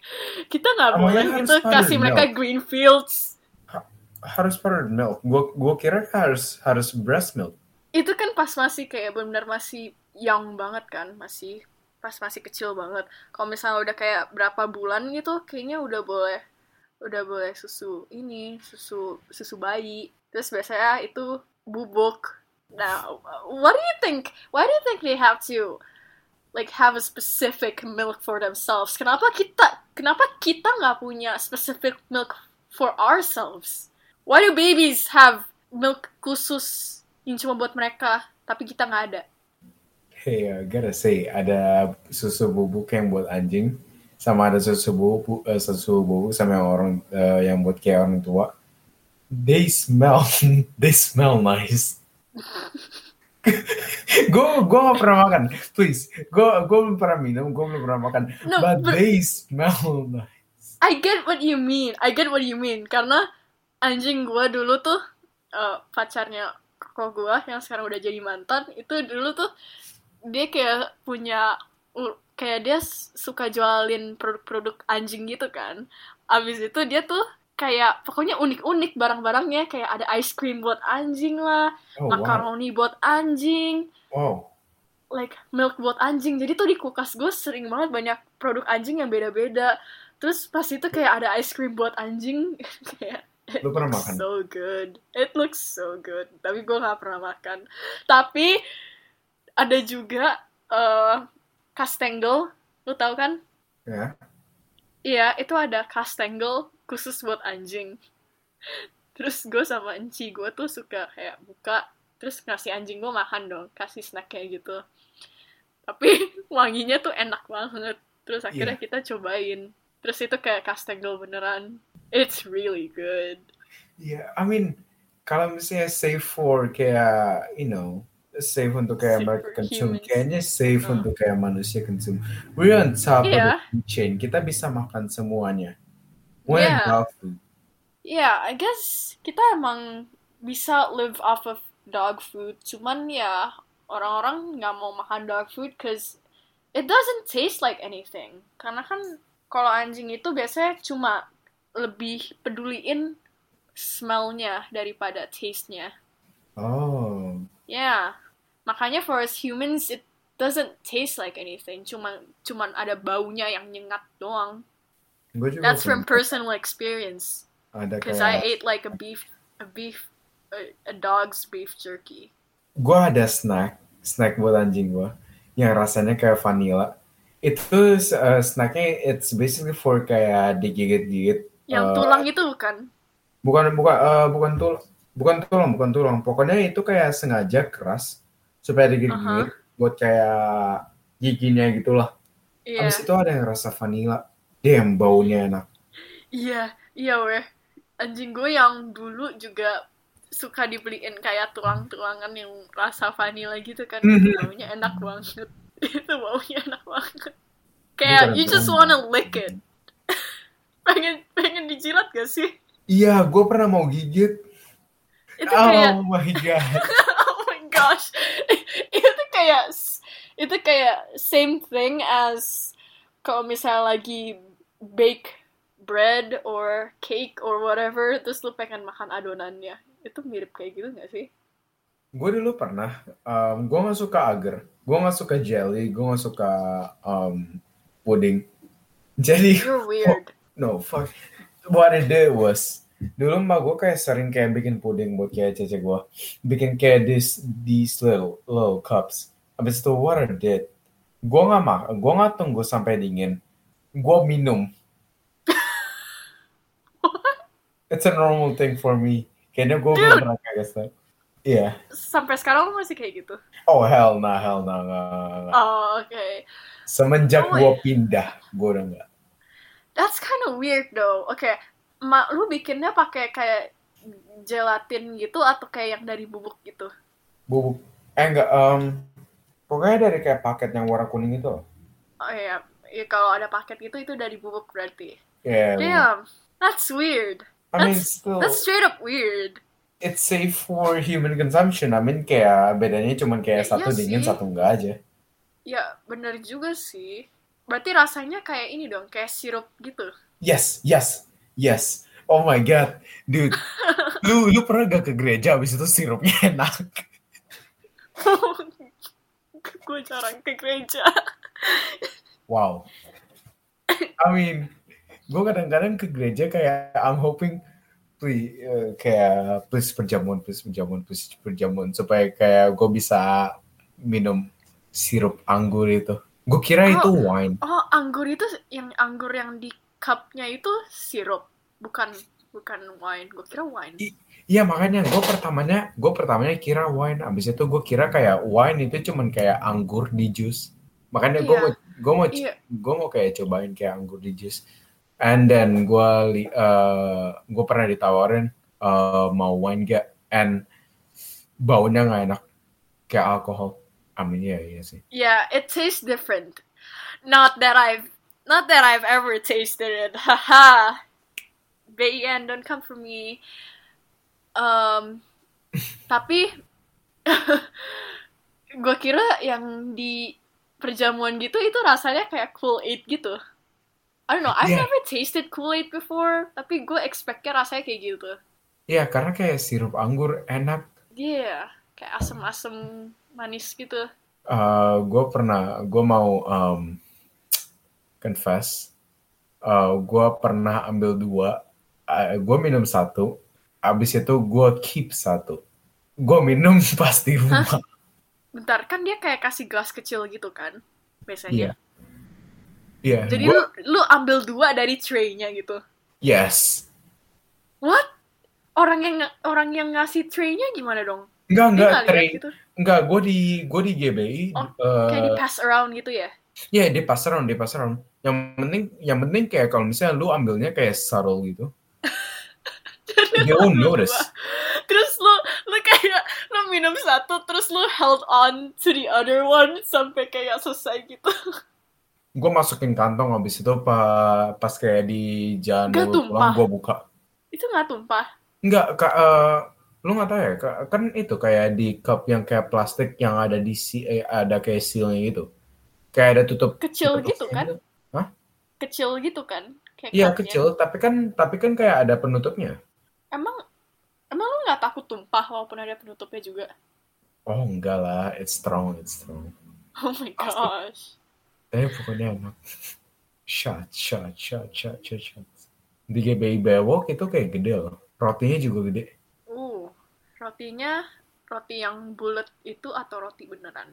Kita nggak oh, boleh ya, itu kasih milk. Mereka Greenfields. Ha- harus powdered milk. Gue gue kira harus harus breast milk. Itu kan pas masih kayak benar masih young banget kan, masih pas masih kecil banget. Kalau misalnya udah kayak berapa bulan gitu, kayaknya udah boleh udah boleh susu ini susu susu bayi. Terus biasanya itu bubuk. Nah, what do you think? Why do you think they have to like have a specific milk for themselves? Kenapa kita kenapa kita nggak punya specific milk for ourselves? Why do babies have milk khusus yang cuma buat mereka, tapi kita nggak ada? Hey, I gotta say, ada susu bubuk yang buat anjing, sama ada susu bubuk uh, susu bubuk sama yang orang uh, yang buat kayak orang tua. They smell, they smell nice. gue gue nggak pernah makan, please. Gue gue belum pernah minum, gue belum pernah makan. No, but, but they smell nice. I get what you mean. I get what you mean. Karena anjing gue dulu tuh uh, pacarnya toko gue yang sekarang udah jadi mantan, itu dulu tuh dia kayak punya, kayak dia suka jualin produk-produk anjing gitu kan. Abis itu dia tuh kayak pokoknya unik-unik barang-barangnya, kayak ada ice cream buat anjing lah, oh, makaroni wow. buat anjing, wow. like milk buat anjing. Jadi tuh di kulkas gue sering banget banyak produk anjing yang beda-beda. Terus pas itu kayak ada ice cream buat anjing, kayak it Lu pernah looks makan? so good, it looks so good. Tapi gue nggak pernah makan. Tapi ada juga uh, kastengel, lu tau kan? Ya. Yeah. Iya, itu ada kastengel khusus buat anjing. Terus gue sama enci gue tuh suka kayak buka, terus ngasih anjing gue makan dong, kasih snack kayak gitu. Tapi wanginya tuh enak banget. Terus akhirnya yeah. kita cobain. Terus itu kayak kastengel beneran. It's really good. Yeah, I mean, kalau misalnya safe for kayak, you know, safe untuk kayak mereka konsum, kayaknya safe oh. untuk kayak manusia konsum. We're on top yeah. of the chain. Kita bisa makan semuanya. We're yeah. dog food. Yeah, I guess kita emang bisa live off of dog food. Cuman ya orang-orang nggak mau makan dog food because it doesn't taste like anything. Karena kan kalau anjing itu biasanya cuma lebih peduliin smell-nya daripada taste-nya. Oh. Yeah. Makanya for us humans, it doesn't taste like anything. Cuman, cuman ada baunya yang nyengat doang. That's from personal experience. Because kayak... I ate like a beef, a beef, a, a dog's beef jerky. Gua ada snack, snack buat anjing gua, yang rasanya kayak vanilla. Itu uh, snacknya, it's basically for kayak digigit-gigit. Yang uh, tulang itu bukan? Bukan, bukan, uh, bukan tulang. Bukan tulang, bukan tulang. Pokoknya itu kayak sengaja keras supaya digigit-gigit uh-huh. buat kayak giginya gitulah. Yeah. Abis itu ada yang rasa vanila. Dia yang baunya enak. Iya, yeah, iya yeah, weh. Anjing gue yang dulu juga suka dibeliin kayak tulang-tulangan yang rasa vanila gitu kan. Mm-hmm. Baunya enak banget. Itu baunya enak banget. Kayak bukan you just wanna lick it. pengen pengen dijilat gak sih? Iya, yeah, gue pernah mau gigit. Itu kayak, oh my god. Oh my gosh. Itu kayak itu kayak same thing as kalau misalnya lagi bake bread or cake or whatever, terus lu pengen makan adonannya. Itu mirip kayak gitu enggak sih? Gue dulu pernah, um, gue gak suka agar, gue gak suka jelly, gue gak suka um, pudding. Jelly. You're weird. Oh, no, fuck. What it did was, dulu mah gue kayak sering kayak bikin puding buat kayak cece gue, bikin kayak this these little little cups. Abis itu what I did, gue nggak mah, gue nggak tunggu sampai dingin, gue minum. It's a normal thing for me. Kayaknya gue belum pernah kayak gitu. Iya. Yeah. Sampai sekarang lo masih kayak gitu? Oh hell nah hell nah. nah, nah. Oh oke. Okay. Semenjak oh, gue pindah, gue udah nggak. That's kind of weird though. Oke. Okay. Ma, lu bikinnya pakai kayak gelatin gitu atau kayak yang dari bubuk gitu? Bubuk. Eh enggak, um, pokoknya dari kayak paket yang warna kuning itu. Oh iya, ya, kalau ada paket gitu itu dari bubuk berarti. Yeah. Damn, that's weird. I mean, that's, still, that's straight up weird. It's safe for human consumption. I mean kayak bedanya cuma kayak ya, satu iya dingin, sih. Satu enggak aja. Ya, benar juga sih. Berarti rasanya kayak ini dong, kayak sirup gitu. Yes, yes. Yes. Oh my god. Dude. Lu lu pernah gak ke gereja abis itu sirupnya enak? Gue jarang ke gereja. Wow. I mean, gue kadang-kadang ke gereja kayak I'm hoping please uh, kayak please perjamuan, please perjamuan, please perjamuan supaya kayak gue bisa minum sirup anggur itu. Gue kira oh, itu wine. Oh, anggur itu yang anggur yang di cupnya itu sirup, bukan bukan wine. Gue kira wine. I, iya makanya gue pertamanya gue pertamanya kira wine. Abis itu gue kira kayak wine itu cuman kayak anggur di jus. Makanya gue yeah. gue mau gue yeah. mau kayak cobain kayak anggur di jus. And then gue uh, gue pernah ditawarin uh, mau wine gak? And baunya nggak enak kayak alkohol. I mean ya yeah, iya yeah, sih. Yeah, it tastes different. Not that I've Not that I've ever tasted it. Haha. Ben, don't come for me. Um, tapi Gue kira yang di perjamuan gitu itu rasanya kayak Kool-Aid gitu. I don't know, I've yeah. never tasted Kool-Aid before, tapi gue expect-nya rasanya kayak gitu. Iya, yeah, karena kayak sirup anggur enak. Iya, yeah, kayak asem-asem manis gitu. Uh, gue pernah, gue mau um, confess, uh, gue pernah ambil dua, uh, gue minum satu, abis itu gue keep satu. Gue minum pas di rumah. Hah? Bentar, kan dia kayak kasih gelas kecil gitu kan, biasanya. Iya. Yeah. Yeah, jadi gua... lu, lu ambil dua dari tray-nya gitu? Yes. What? Orang yang orang yang ngasih tray-nya gimana dong? Enggak, enggak tray. Gitu? Enggak, gue di gue di G B I. Oh, uh... kayak di pass around gitu ya? Iya, yeah, di pass around, di pass around. Yang penting yang penting kayak kalau misalnya lu ambilnya kayak subtle gitu. You won't notice. Terus lu lu kayak lu minum satu terus lu held on to the other one sampai kayak selesai gitu. Gue masukin kantong, habis itu pa, pas kayak di jalan dulu pulang gue buka. Itu gak tumpah? Enggak, ka, uh, lu gak tahu ya, ka, kan itu kayak di cup yang kayak plastik yang ada di si, eh, ada kayak sealnya gitu. Kayak ada tutup. Kecil tutup gitu kan? Gitu. Hah? Kecil gitu kan? Iya kecil, tapi kan tapi kan kayak ada penutupnya. Emang emang lu gak takut tumpah walaupun ada penutupnya juga? Oh enggak lah, it's strong, it's strong. Oh my gosh. Eh, pokoknya enak. Shot, shot, shot, shot, shot, shot. Di G B I Bewok itu kayak gede loh. Rotinya juga gede. Uh, rotinya roti yang bulat itu atau roti beneran?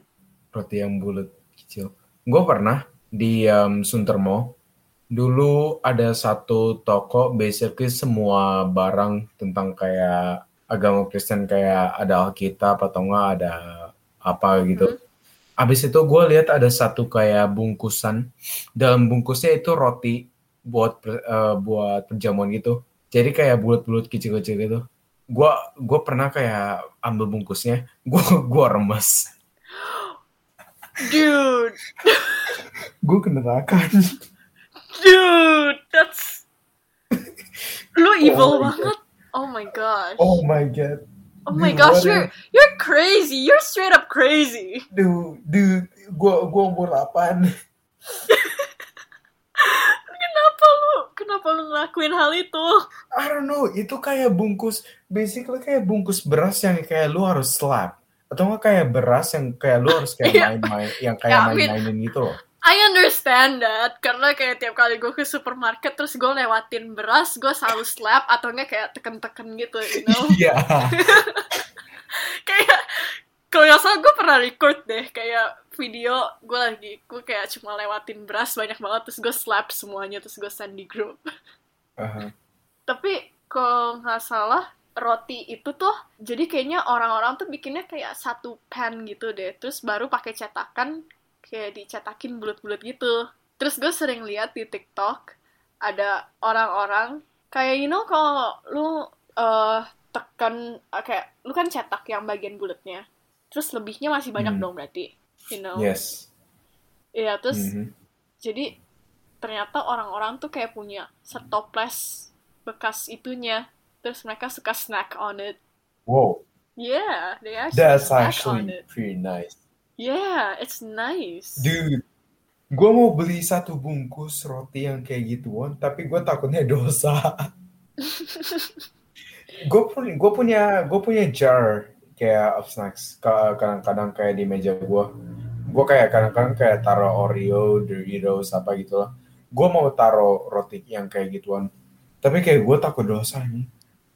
Roti yang bulat kecil. Gue pernah di um, Suntermo. Dulu ada satu toko, basically semua barang tentang kayak agama Kristen. Kayak ada Alkitab atau enggak ada apa gitu. Hmm. Abis itu gue lihat ada satu kayak bungkusan. Dalam bungkusnya itu roti buat uh, buat perjamuan gitu. Jadi kayak bulat-bulat kecil-kecil gitu. Gue gue pernah kayak ambil bungkusnya, gue gue remes. Dude. Gue kenerakan. Dude, that's lu evil oh banget. God. Oh my gosh. Oh my god. Oh my dude, gosh, you're you're crazy. You're straight up crazy. Dude, dude, gua gua umur delapan. Kenapa lu? Kenapa lu ngelakuin hal itu? I don't know. Itu kayak bungkus, basically kayak bungkus beras yang kayak lu harus slap. Atau enggak kayak beras yang kayak lu harus kayak main-main yang kayak main-mainin gitu loh. I understand that, karena kayak tiap kali gue ke supermarket terus gue lewatin beras, gue selalu slap atau enggak kayak teken-teken gitu, you know? Iya. Yeah. Kayak, kalau nggak salah gue pernah record deh, kayak video gue lagi, gue kayak cuma lewatin beras banyak banget, terus gue slap semuanya, terus gue send di grup. Uh-huh. Tapi kalau nggak salah, roti itu tuh, jadi kayaknya orang-orang tuh bikinnya kayak satu pan gitu deh, terus baru pakai cetakan, kayak dicetakin bulat-bulat gitu. Terus gue sering lihat di TikTok ada orang-orang kayak, you know, kalau lu uh, tekan kayak lu kan cetak yang bagian bulatnya, terus lebihnya masih banyak hmm. dong berarti, you know? Yes. Iya, terus mm-hmm. jadi ternyata orang-orang tuh kayak punya setoples bekas itunya, terus mereka suka snack on it. Wow. Yeah, they actually That's snack actually on it. Pretty nice. Yeah, it's nice. Dude, gue mau beli satu bungkus roti yang kayak gituan, tapi gue takutnya dosa. gue punya, gue punya, gue punya jar kayak of snacks. Kadang-kadang kayak di meja gue, gue kayak kadang-kadang kayak taruh Oreo, Doritos apa gitulah. Gue mau taruh roti yang kayak gituan, tapi kayak gue takut dosa nih.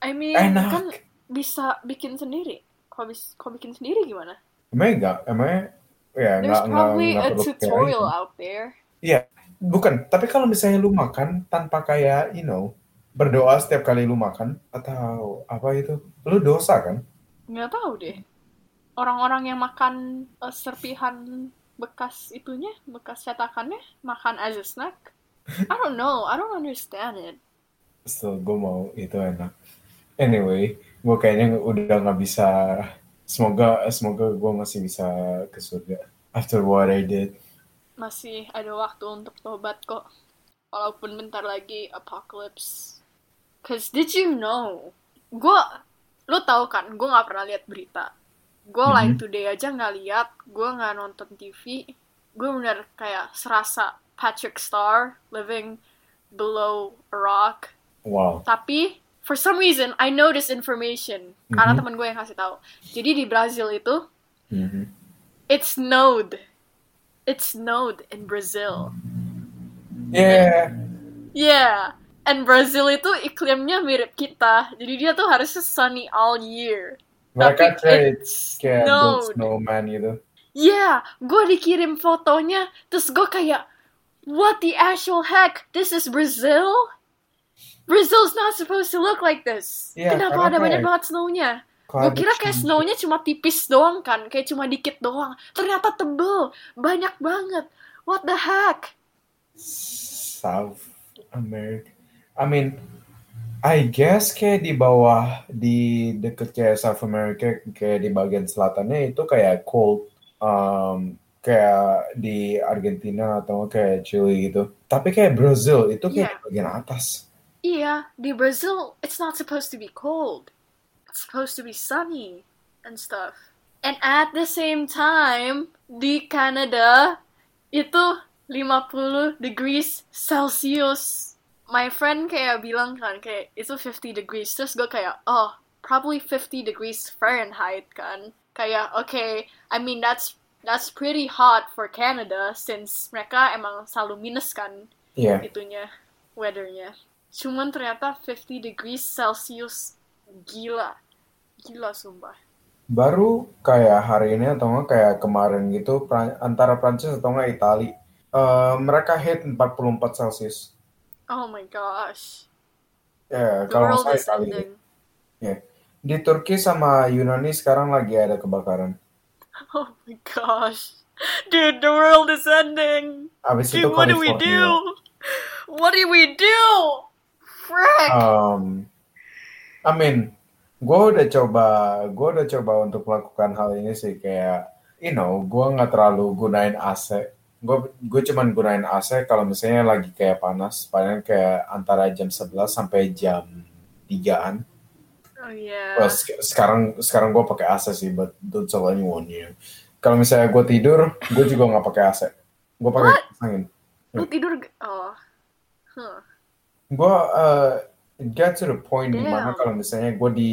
I mean, enak. Kan bisa bikin sendiri. Kalau bis, kalau bikin sendiri gimana? Emangnya enggak, emangnya ya enggak, enggak, enggak perlu tutorial out there. Iya, bukan. Tapi kalau misalnya lu makan tanpa kayak, you know, berdoa setiap kali lu makan atau apa itu, lu dosa kan? Nggak tahu deh. Orang-orang yang makan uh, serpihan bekas itunya, bekas cetakannya, makan as a snack. I don't know, I don't understand it. So, gue mau itu enak. Anyway, gue kayaknya udah nggak bisa. Semoga semoga gue masih bisa ke surga after what I did. Masih ada waktu untuk tobat kok. Walaupun bentar lagi apocalypse. Cause did you know? Gue, lo tau kan, gue gak pernah lihat berita. gue mm-hmm. Line Today aja nggak lihat, gue nggak nonton T V, gue bener kayak serasa Patrick Star living below a rock. Wow. Tapi for some reason I know this information mm-hmm. karena teman gue yang kasih tahu. Jadi di Brazil itu mm-hmm. it snowed, it snowed in Brazil. Yeah. Yeah. And Brazil itu iklimnya mirip kita, jadi dia tuh harusnya sunny all year. Mereka kayak build snowman gitu. Yeah, gue dikirim fotonya, terus gue kayak, what the actual heck? This is Brazil? Brazil's not supposed to look like this. Yeah, kenapa ada kayak banyak banget snownya? Gue kira kayak snownya cuma tipis doang kan, kayak cuma dikit doang. Ternyata tebel, banyak banget. What the heck? South America. I mean, I guess kayak di bawah, di deket kayak South America, kayak di bagian selatannya itu kayak cold, um, kayak di Argentina atau kayak Chile gitu. Tapi kayak Brazil itu kayak yeah. di bagian atas. Iya, yeah, di Brazil it's not supposed to be cold. It's supposed to be sunny and stuff. And at the same time, di Canada itu lima puluh degrees Celsius. My friend kayak bilang kan, kayak itu fifty degrees, terus gue kayak, oh, probably fifty degrees Fahrenheit kan. Kayak, okay, I mean that's that's pretty hot for Canada, since mereka emang selalu minus kan, yeah. itunya, weathernya. Cuman ternyata fifty degrees Celsius, gila. Gila, sumpah. Baru kayak hari ini atau nggak kayak kemarin gitu, antara Prancis atau nggak Itali, uh, mereka hit empat puluh empat Celsius. Oh my gosh. Ya, yeah, kalau saya kali ini. Yeah. Di Turki sama Yunani sekarang lagi ada kebakaran. Oh my gosh. Dude, the world is ending. Abis Dude, itu what do we do? What do we do? Frick. Um, I mean, gue udah coba, gue udah coba untuk melakukan hal ini sih. Kayak, you know, gue gak terlalu gunain A C. Gue gue cuman gunain A C kalau misalnya lagi kayak panas, paling kayak antara jam sebelas sampai jam tigaan. Oh iya. Yeah. Well, sekarang sekarang gue pakai A C sih, but don't tell anyone ya. Kalau misalnya gue tidur, gue juga nggak pakai A C. Gue pakai angin. Lu tidur? Oh. Huh. Gue uh, get to the point di mana kalau misalnya gue di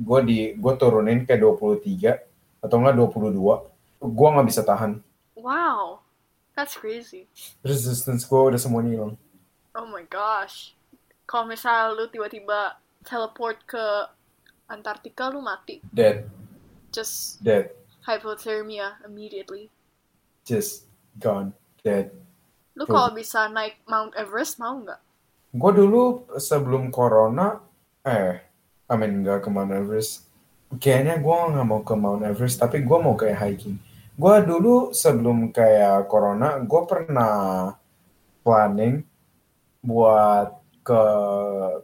gue di gue turunin kayak dua puluh tiga atau enggak dua puluh dua, gue nggak bisa tahan. Wow. That's crazy. Resistance gue udah semuanya hilang. Oh my gosh. Kalau misal lu tiba-tiba teleport ke Antartika, lu mati. Dead. Just dead. Hypothermia immediately. Just gone. Dead. Lu kalau bisa naik Mount Everest mau nggak? Gue dulu sebelum corona, eh, I mean nggak ke Mount Everest. Kayaknya gue nggak mau ke Mount Everest, tapi gue mau kayak hiking. Gue dulu sebelum kayak corona, gue pernah planning buat ke,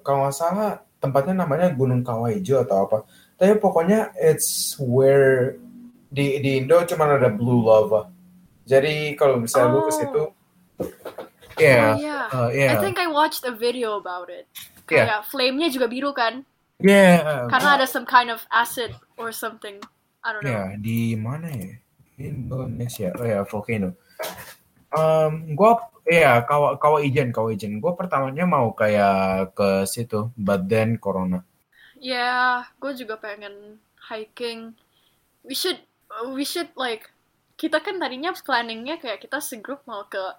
kalau nggak salah tempatnya namanya Gunung Kawah Ijen atau apa. Tapi pokoknya it's where di di Indo cuma ada blue lava. Jadi kalau misalnya oh. lu ke situ, yeah, oh, yeah. Uh, yeah. I think I watched a video about it. Kayak yeah. flame-nya juga biru kan? Yeah. Karena ada some kind of acid or something. I don't know. Yeah, di mana ya? Indonesia, oh ya volcano. Um, gue ya Kawah Kawah Ijen, Kawah Ijen. Gue pertamanya mau kayak ke situ, but then corona. Ya, yeah, gue juga pengen hiking. We should, we should like kita kan tadinya planningnya kayak kita segrup mau ke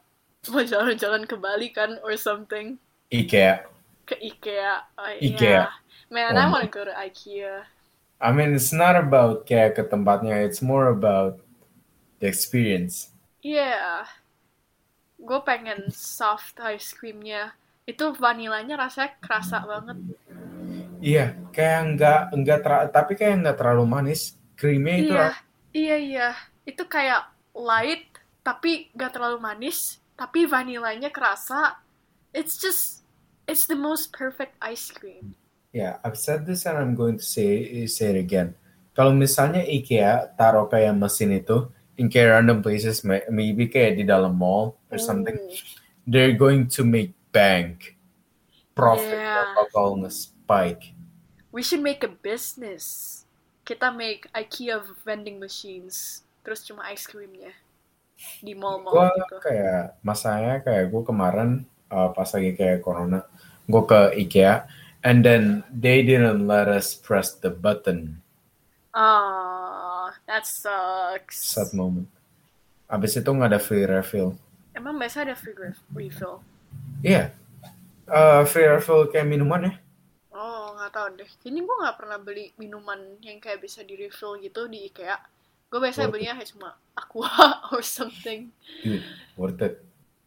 mau jalan-jalan ke Bali kan or something. IKEA. Ke IKEA. Oh, IKEA. Yeah. Man, oh. I wanna go to IKEA. I mean, it's not about kayak ke tempatnya. It's more about the experience. Yeah. Gue pengen soft ice creamnya. Itu vanilanya rasanya kerasa banget. Iya, yeah, kayak enggak enggak ter- tapi kayak enggak terlalu manis. Creamnya itu. Iya, yeah, iya. Yeah, yeah. Itu kayak light tapi enggak terlalu manis, tapi vanilanya kerasa. It's just it's the most perfect ice cream. Yeah, I've said this and I'm going to say say it again. Kalau misalnya IKEA taruh kayak mesin itu in kayak random places, maybe kayak di dalam mall or something, mm. they're going to make bank, profit, yeah. Alcohol spike. We should make a business. kita make IKEA vending machines, terus cuma ice creamnya di mall-mall gitu. Kayak masanya kayak gue kemarin uh, pas lagi kayak corona, gue ke IKEA, and then they didn't let us press the button. Ah, uh, that sucks. Sad moment. Abis itu nggak ada free refill. Emang biasa ada free refill? Iya, yeah. uh, free refill kayak minuman ya. Oh, nggak tahu deh. Ini gue nggak pernah beli minuman yang kayak bisa di refill gitu di IKEA. Gue biasanya belinya kayak cuma aqua or something. Dude, worth it.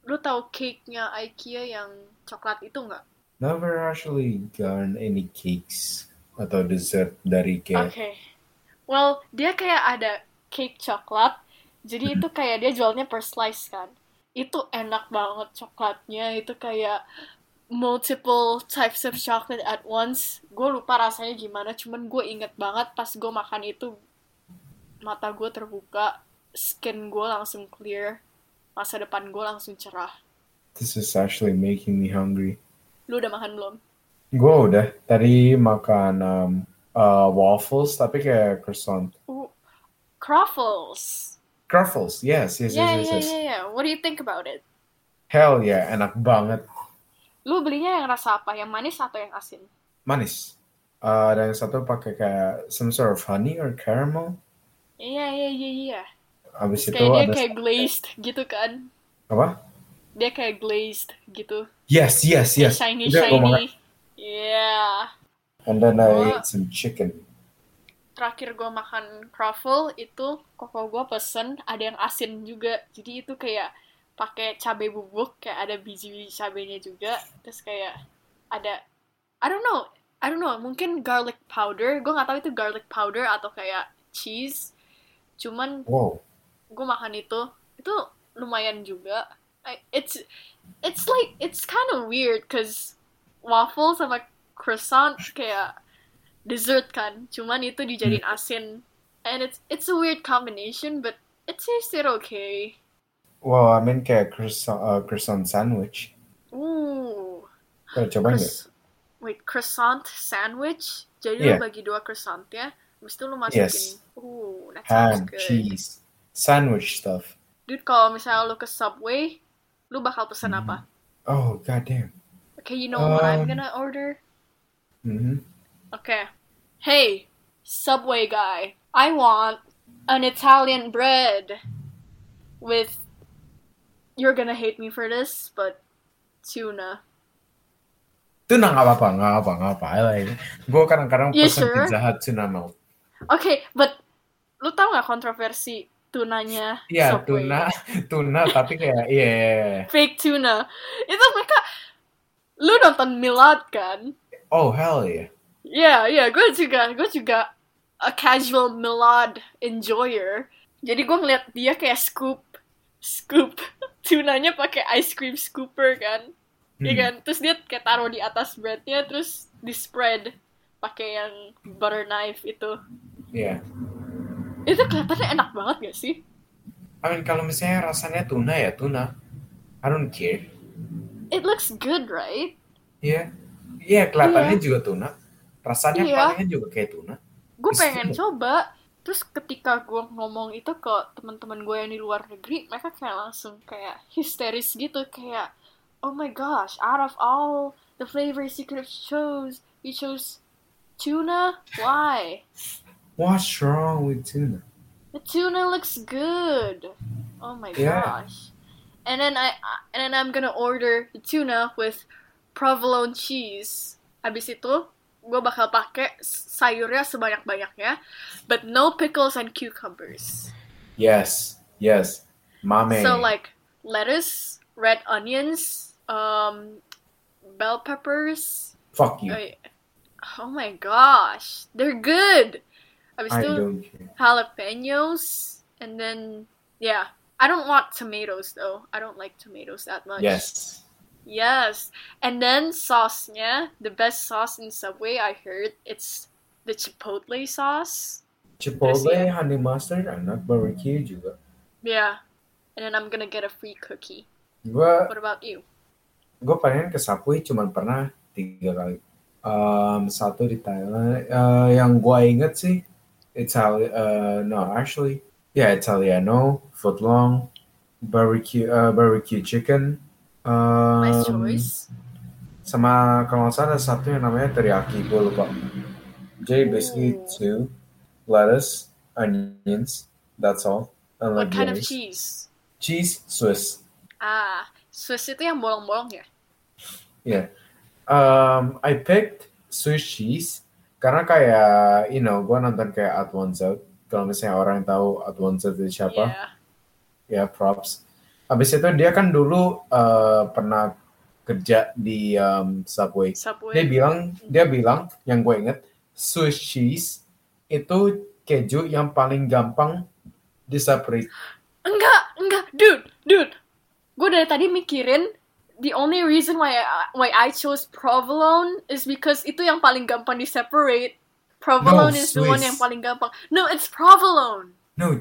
Lu tahu cake-nya IKEA yang coklat itu nggak? Never actually gotten any cakes atau dessert dari IKEA. Oke, okay. Well, dia kayak ada cake coklat. Jadi itu kayak dia jualnya per slice kan. Itu enak banget coklatnya. Itu kayak multiple types of chocolate at once. Gue lupa rasanya gimana. Cuman gue inget banget pas gue makan itu, mata gue terbuka, skin gue langsung clear, masa depan gue langsung cerah. This is actually making me hungry. Lu udah makan belum? Gue udah. Tadi makan um, uh, waffles tapi kayak croissant. Uh, Cruffles. Cruffles, yes, yes, yeah, yes, yes. Yeah, yes. Yeah, yeah. What do you think about it? Hell yeah, enak banget. Lu belinya yang rasa apa? Yang manis atau yang asin? Manis. Uh, ada yang satu pakai kayak some sort of honey or caramel. Iya, iya, iya, iya. Abis itu dia ada kayak glazed gitu kan? Apa? Dia kayak glazed gitu. Yes, yes, yes. Kayak shiny, udah, shiny. Yeah. And then I oh. ate some chicken. Terakhir gue makan croffle itu koko gue pesen ada yang asin juga, jadi itu kayak pakai cabai bubuk, kayak ada biji-biji cabainya juga, terus kayak ada I don't know I don't know mungkin garlic powder, gue nggak tahu itu garlic powder atau kayak cheese, cuman wow. gue makan itu itu lumayan juga. It's it's like it's kind of weird cause waffle sama croissant kayak dessert kan, cuman itu dijadiin hmm. asin, and it's it's a weird combination, but it tasted okay. Wow, I mean kayak croissant, uh, croissant sandwich. Ooh. Kita coba Croiss- nggak? Wait, croissant sandwich. Jadi yeah. lu bagi dua croissant ya, habis itu lu masukin. Yes. Ooh, that sounds ham, good. Cheese, sandwich stuff. Dude, kalau misalnya lu ke Subway, lu bakal pesan mm. apa? Oh, goddamn. Okay, you know um, what I'm gonna order? Mm-hmm. Okay. Hey, Subway guy, I want an Italian bread with, you're gonna hate me for this, but tuna. Tuna gak apa-apa, gak apa, gak apa. Like, gue kadang-kadang pesen sure? Pizza Hut tuna melt. Okay, but lu tau gak kontroversi tunanya yeah, Subway? Iya, tuna, tuna tapi kayak, iya. Yeah. Fake tuna. Itu mereka, lu nonton Milad kan? Oh, hell yeah. Yeah, yeah, gue juga, gue juga a casual Milad enjoyer. Jadi gue ngeliat dia kayak scoop, scoop tunanya pakai ice cream scooper kan, hmm. ya kan. Terus dia kayak taruh di atas breadnya, terus di spread pakai yang butter knife itu. Iya. Yeah. Itu kelihatannya enak banget gak sih? I mean, kalau misalnya rasanya tuna ya tuna. I don't care. It looks good, right? Iya, yeah. iya yeah, kelihatannya yeah. juga tuna. Rasanya iya. Palingnya juga kayak tuna. Gue pengen coba. Terus ketika gue ngomong itu ke teman-teman gue yang di luar negeri, mereka kayak langsung kayak histeris gitu. Kayak, oh my gosh, out of all the flavors you could have chose, you chose tuna? Why? What's wrong with tuna? The tuna looks good. Oh my yeah. gosh. And then I and then I'm gonna order the tuna with provolone cheese. Abis itu gue bakal pakai sayurnya sebanyak-banyaknya, but no pickles and cucumbers. Yes, yes, mame. So like lettuce, red onions, um, bell peppers. Fuck you. I, oh my gosh, they're good. Abis I don't care. Jalapenos, and then yeah, I don't want tomatoes though. I don't like tomatoes that much. Yes. Yes, and then sauce-nya, the best sauce in Subway, I heard, it's the chipotle sauce. Chipotle, ya, honey mustard, enak, barbecue juga. Yeah, and then I'm gonna get a free cookie. Gua, what about you? Gue pengen ke Subway cuma pernah tiga kali. Um, satu di Thailand, uh, yang gue inget sih, Italian, uh, no, actually, yeah, Italiano, footlong, barbecue, uh, barbecue chicken. Um, nice choice. Sama kalau nggak salah satu yang namanya teriyaki, gue lupa. Jadi basically two, lettuce, onions, that's all. And what like kind of cheese? Cheese Swiss. Ah, Swiss itu yang bolong-bolong ya? Yeah, um, I picked Swiss cheese karena kayak, you know, gue nonton kayak Advancer. Kalau misalnya orang tahu Advancer itu siapa? Ya, yeah. yeah, props. Abis itu dia kan dulu uh, pernah kerja di um, Subway. Subway. Dia bilang, dia bilang yang gue inget, Swiss cheese itu keju yang paling gampang diseparate. Enggak, enggak, dude, dude. Gue dari tadi mikirin, the only reason why I, why I chose provolone is because itu yang paling gampang diseparate. Provolone no, is Swiss. The one yang paling gampang. No, it's provolone. No.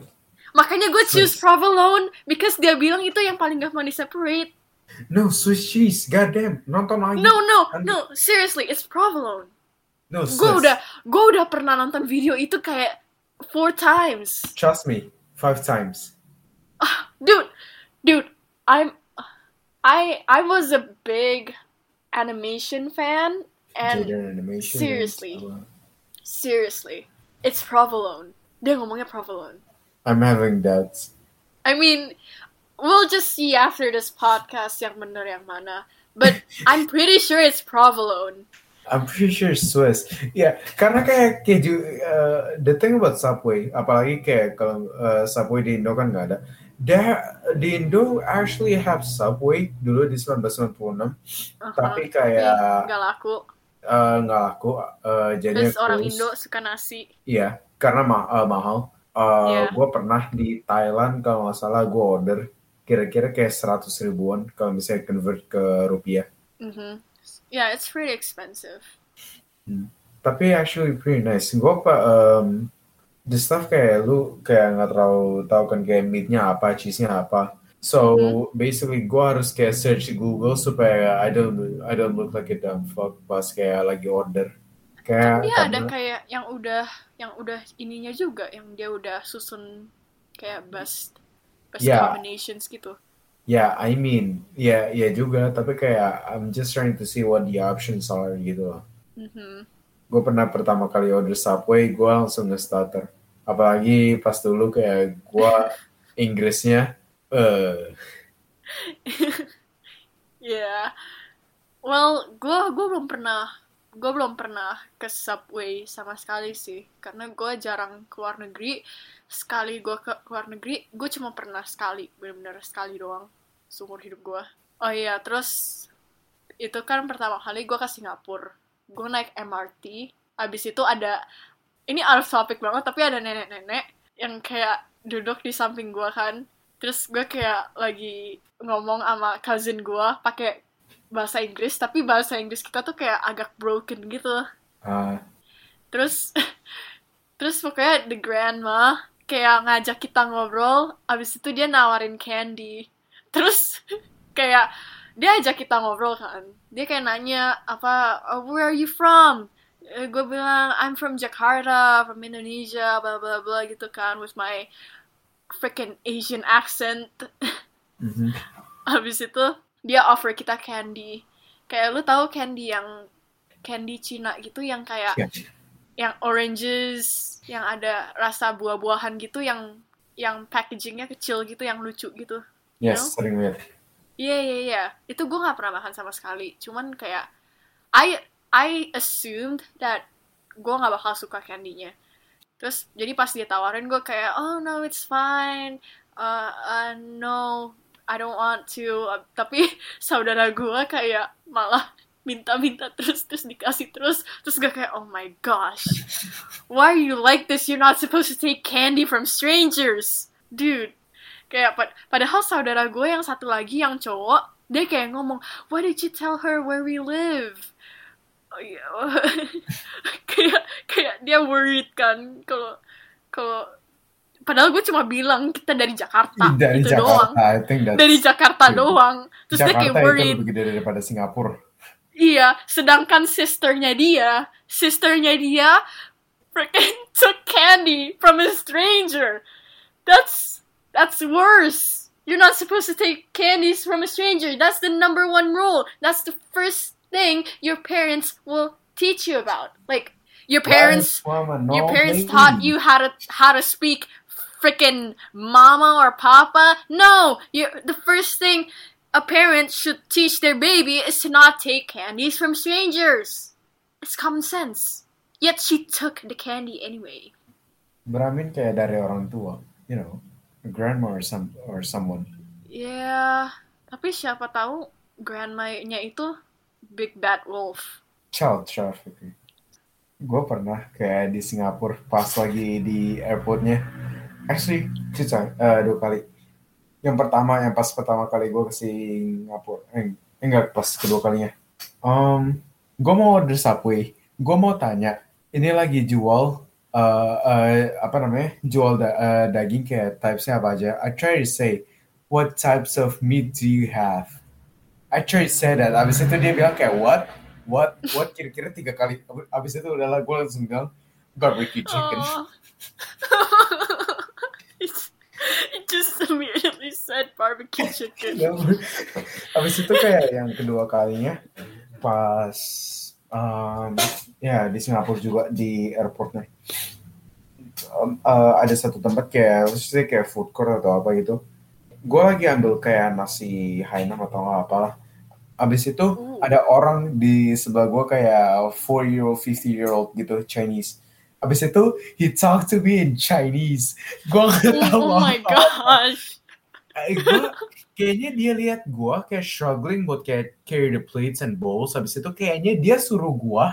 Makanya gue choose provolone because dia bilang itu yang paling gampang diseparate. No, Swiss cheese, goddamn, nonton lagi. No, no, no, seriously, it's provolone. No, gue udah, gue udah pernah nonton video itu kayak four times. Trust me, five times. Uh, dude, dude, I'm, I, I was a big animation fan, and animation seriously, and... seriously, it's provolone. Dia ngomongnya provolone. I'm having doubts. I mean. We'll just see after this podcast yang bener yang mana. But I'm pretty sure it's provolone. I'm pretty sure it's Swiss. Yeah, karena kayak keju, uh, the thing about Subway, apalagi kayak kalau uh, Subway di Indo kan nggak ada. There, di Indo actually have Subway dulu di sembilan belas sembilan puluh enam, uh-huh. Tapi kayak nggak laku. Uh, nggak laku. Uh, Jadi orang Indo suka nasi. Iya, yeah, karena ma- uh, mahal. Uh, yeah. Gue pernah di Thailand kalau nggak salah gue order. Kira-kira kayak seratus ribuan kalau misalnya convert ke rupiah. Mm-hmm. Yeah, it's pretty expensive. Hmm. Tapi actually pretty nice. Gue um, the stuff kayak lu kayak nggak terlalu tahu kan kayak meatnya apa, cheese-nya apa. So mm-hmm. basically gue harus kayak search Google supaya I don't I don't look like a dumb fuck pas kayak lagi order. Kayak dia ada kayak yang udah yang udah ininya juga yang dia udah susun kayak best. Yeah. Combinations gitu. Yeah, I mean, yeah, yeah juga. Tapi kayak I'm just trying to see what the options are gitu loh. Mm-hmm. Gue pernah pertama kali order Subway, gue langsung nge-starter. Apalagi pas dulu kayak gue Inggrisnya. Uh. yeah. Well, gue gue belum pernah gue belum pernah ke Subway sama sekali sih. Karena gue jarang ke luar negeri. Sekali gue ke luar negeri, gue cuma pernah sekali, benar-benar sekali doang seumur hidup gue. Oh iya, terus itu kan pertama kali gue ke Singapura. Gue naik M R T, abis itu ada, ini out of topic banget, tapi ada nenek-nenek yang kayak duduk di samping gue kan. Terus gue kayak lagi ngomong sama cousin gue pakai bahasa Inggris, tapi bahasa Inggris kita tuh kayak agak broken gitu. Uh. Terus, terus pokoknya the grandma kayak ngajak kita ngobrol, abis itu dia nawarin candy. Terus kayak dia ajak kita ngobrol kan. Dia kayak nanya apa, oh, where are you from? Uh, gue bilang I'm from Jakarta, from Indonesia, bla bla bla gitu kan with my freaking Asian accent. Mm-hmm. Abis itu dia offer kita candy. Kayak lu tahu candy yang candy Cina gitu yang kayak yeah. yang oranges, yang ada rasa buah-buahan gitu, yang yang packagingnya kecil gitu, yang lucu gitu. Yes, sering lihat. Iya, iya, iya. Itu gue nggak pernah makan sama sekali. Cuman kayak, I I assumed that gue nggak bakal suka candy-nya. Terus jadi pas dia tawarin gue kayak, oh no, it's fine. Uh, uh, no, I don't want to. Uh, tapi saudara gue kayak malah minta-minta terus, terus dikasih terus. Terus gue kayak, oh my gosh. Why are you like this? You're not supposed to take candy from strangers. Dude. Kayak, pad- padahal saudara gue yang satu lagi, yang cowok, dia kayak ngomong, why did you tell her where we live? Oh, yeah. kayak, kayak dia worried kan. Kalau, kalau padahal gue cuma bilang, kita dari Jakarta, dari itu Jakarta, doang. Dari Jakarta true. doang. Terus Jakarta dia kayak worried. Jakarta itu lebih gede daripada Singapura. Iya, sedangkan sisternya dia, sisternya dia freaking took candy from a stranger. That's that's worse. You're not supposed to take candies from a stranger. That's the number one rule. That's the first thing your parents will teach you about. Like your parents, your parents taught you how to how to speak freaking mama or papa. No, you, the first thing a parent should teach their baby is to not take candies from strangers. It's common sense. Yet she took the candy anyway. But I mean, kayak dari orang tua, you know, grandma or some or someone. Yeah, tapi siapa tahu grandma-nya itu big bad wolf. Child trafficking. Gue pernah kayak di Singapura pas lagi di airportnya. Actually, cuci uh, dua kali. Yang pertama, yang pas pertama kali gue ke Singapura, eh, enggak pas kedua kalinya. Um, gue mau order Subway. Gue mau tanya, ini lagi jual uh, uh, apa namanya? Jual da- uh, daging kayak typesnya apa aja? I try to say, what types of meat do you have? I try to say that. Abis itu dia bilang kayak what, what, what kira-kira tiga kali. Abis itu udahlah gue langsung bilang barbecue chicken. It just immediately said barbecue chicken. Abis itu kayak yang kedua kalinya pas. Um, ya yeah, di Singapura juga di airportnya um, uh, ada satu tempat kayak maksudnya kayak food court atau apa gitu. Gue lagi ambil kayak nasi Hainam atau nggak apalah. Abis itu mm. ada orang di sebelah gue kayak four year old, five year old gitu Chinese. Abis itu he talked to me in Chinese. Gue nggak tahu. Oh my gosh. Gue kayaknya dia lihat gue kayak struggling buat kayak carry the plates and bowls. Habis itu kayaknya dia suruh gue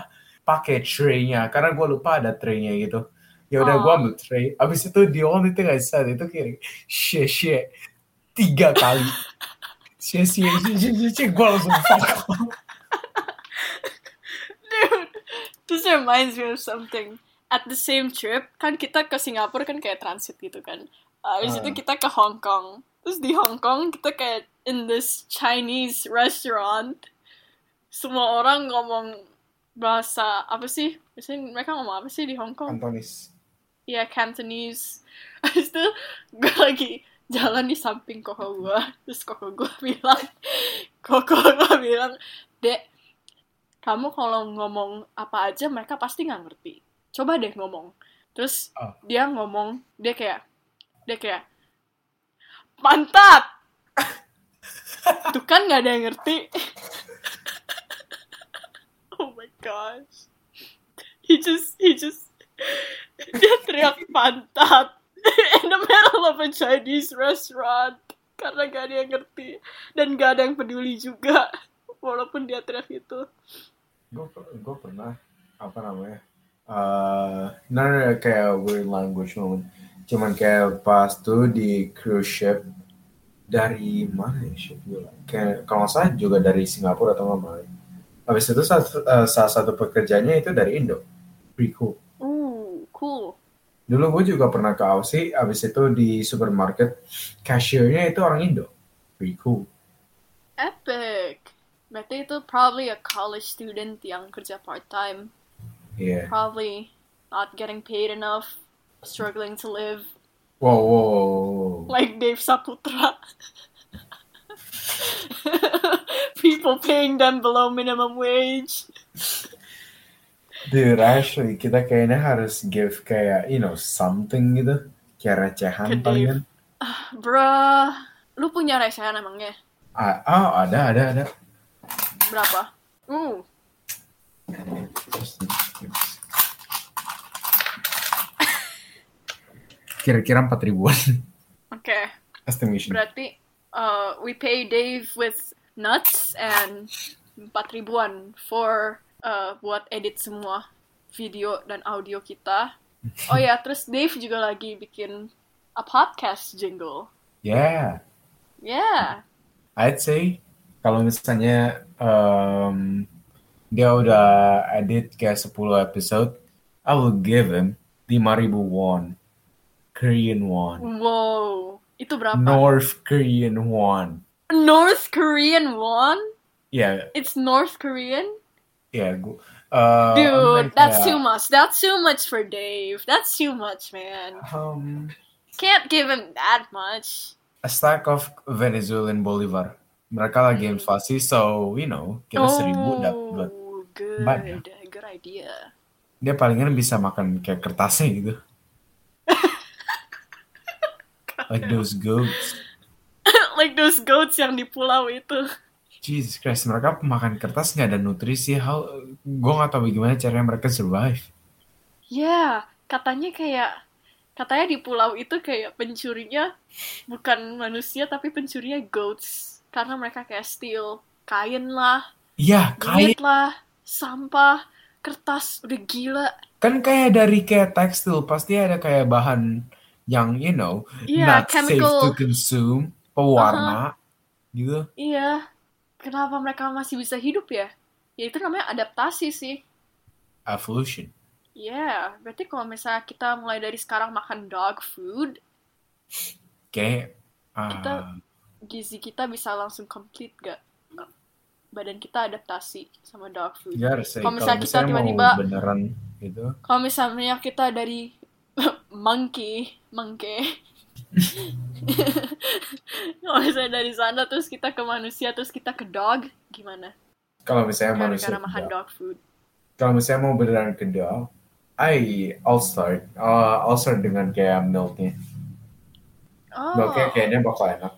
pakai tray-nya karena gue lupa ada tray-nya gitu. Ya udah gue ambil tray. Habis itu the only thing I said itu kayak shit shit tiga kali. Shit shit shit shit gue langsung fuck. Dude, this reminds me of something. At the same trip kan kita ke Singapura kan kayak transit gitu kan. Habis uh, itu kita ke Hong Kong. Terus di Hong Kong kita kayak in this Chinese restaurant. Semua orang ngomong bahasa apa sih? Biasanya mereka ngomong apa sih di Hong Kong? Cantonese. Iya, yeah, Cantonese. Habis itu gue lagi jalan di samping koko gue. Terus koko gue bilang, koko gue bilang, Dek, kamu kalau ngomong apa aja mereka pasti gak ngerti. Coba deh ngomong. Terus oh. dia ngomong, dia kayak, dia kayak, mantap! Tuh kan gak ada yang ngerti. Oh my gosh. He just, he just, dia teriak mantap in the middle of a Chinese restaurant. Karena gak ada yang ngerti. Dan gak ada yang peduli juga. Walaupun dia teriak itu. Gue, gue pernah, apa namanya, uh, nah, nah, kayak weird language moment. Cuman kayak pas tuh di cruise ship dari mana ya ship gue kayak kalau saya juga dari Singapura atau mana. Habis itu salah, uh, salah satu pekerjaannya itu dari Indo. Pretty cool. Mm, cool. Dulu gue juga pernah ke Aussie, habis itu di supermarket cashiernya itu orang Indo. Pretty cool. Epic. Berarti itu probably a college student yang kerja part time. Yeah. Probably not getting paid enough. Struggling to live. Whoa, whoa, whoa. Like Dave Saputra. People paying them below minimum wage. Dude, actually, kita kayaknya harus give kayak, you know, something gitu. Kayak recehan palingan. Uh, bruh, lu punya recehan emangnya? Uh, oh, ada, ada, ada. Berapa? Uh. Kira-kira empat ribuan. Oke. Okay. Estimation. Berarti uh, we pay Dave with nuts and empat ribuan for uh, buat edit semua video dan audio kita. Oh ya, yeah, terus Dave juga lagi bikin a podcast jingle. Yeah. Yeah. I'd say kalau misalnya um, dia udah edit kayak sepuluh episode, I will give him lima ribu won. Korean won. Wow, itu berapa? North Korean won. North Korean won? Yeah. It's North Korean? Yeah, gu- Uh, Dude, that's too much. That's too much for Dave. That's too much, man. Um, Can't give him that much. A stack of Venezuelan Bolivar. Mereka lagi inflasi, so, you know, kita oh, seribu dapat. Good, banyak. Good idea. Dia palingan bisa makan kayak kertasnya gitu. Like those goats. Like those goats yang di pulau itu. Jesus Christ, mereka makan kertas nggak ada nutrisi. How, gue nggak tahu gimana caranya mereka survive. Ya, yeah, katanya kayak katanya di pulau itu kayak pencurinya bukan manusia tapi pencurinya goats karena mereka kayak steal kain lah, ya yeah, kain lah, sampah, kertas, udah gila. Kan kayak dari kayak tekstil pasti ada kayak bahan yang you know yeah, not chemical, safe to consume, pewarna, uh-huh. gitu. Iya. Yeah. Kenapa mereka masih bisa hidup ya? Ya itu namanya adaptasi sih. Evolution. Yeah, berarti kalau misalnya kita mulai dari sekarang makan dog food, kayak uh... kita gizi kita bisa langsung complete gak? Badan kita adaptasi sama dog food. Ya, kalau misalnya kita tiba-tiba beneran gitu. Kalau misalnya kita dari monkey, monkey. Kalau misalnya dari sana terus kita ke manusia terus kita ke dog gimana? Kalau misalnya karena manusia karena makan dog. dog food. Kalau misalnya mau beneran ke dog, I I'll start uh, I'll start dengan kayak milknya. Oh. Milknya kayaknya bakal enak.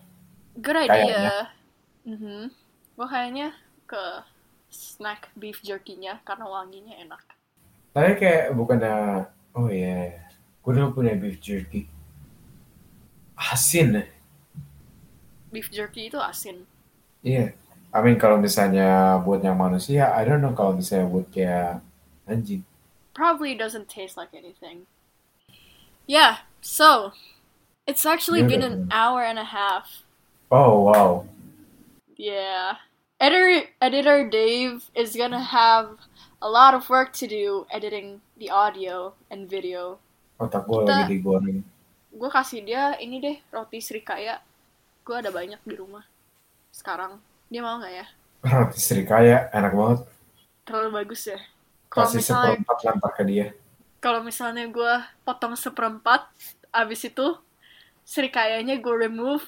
Good idea. Mm-hmm. Gue kayaknya ke snack beef jerky-nya karena wanginya enak. Tapi kayak bukannya oh ya, yeah. gue udah punya beef jerky. Asin. Beef jerky itu asin. Iya. Yeah. I mean kalau misalnya buat yang manusia, I don't know kalau misalnya buat kayak anjing. Probably doesn't taste like anything. Yeah, so it's actually yeah, been an hour and a half. Oh, wow. Yeah. Editor editor Dave is gonna have a lot of work to do editing the audio and video. Otak gue Kita... lagi digoreng. Gue kasih dia ini deh, roti Srikaya. Gue ada banyak di rumah sekarang. Dia mau gak ya? Roti Srikaya, enak banget. Terlalu bagus ya? Kalo kasih misalnya, seperempat lempar ke dia. Kalau misalnya gue potong seperempat, abis itu Srikayanya gue remove,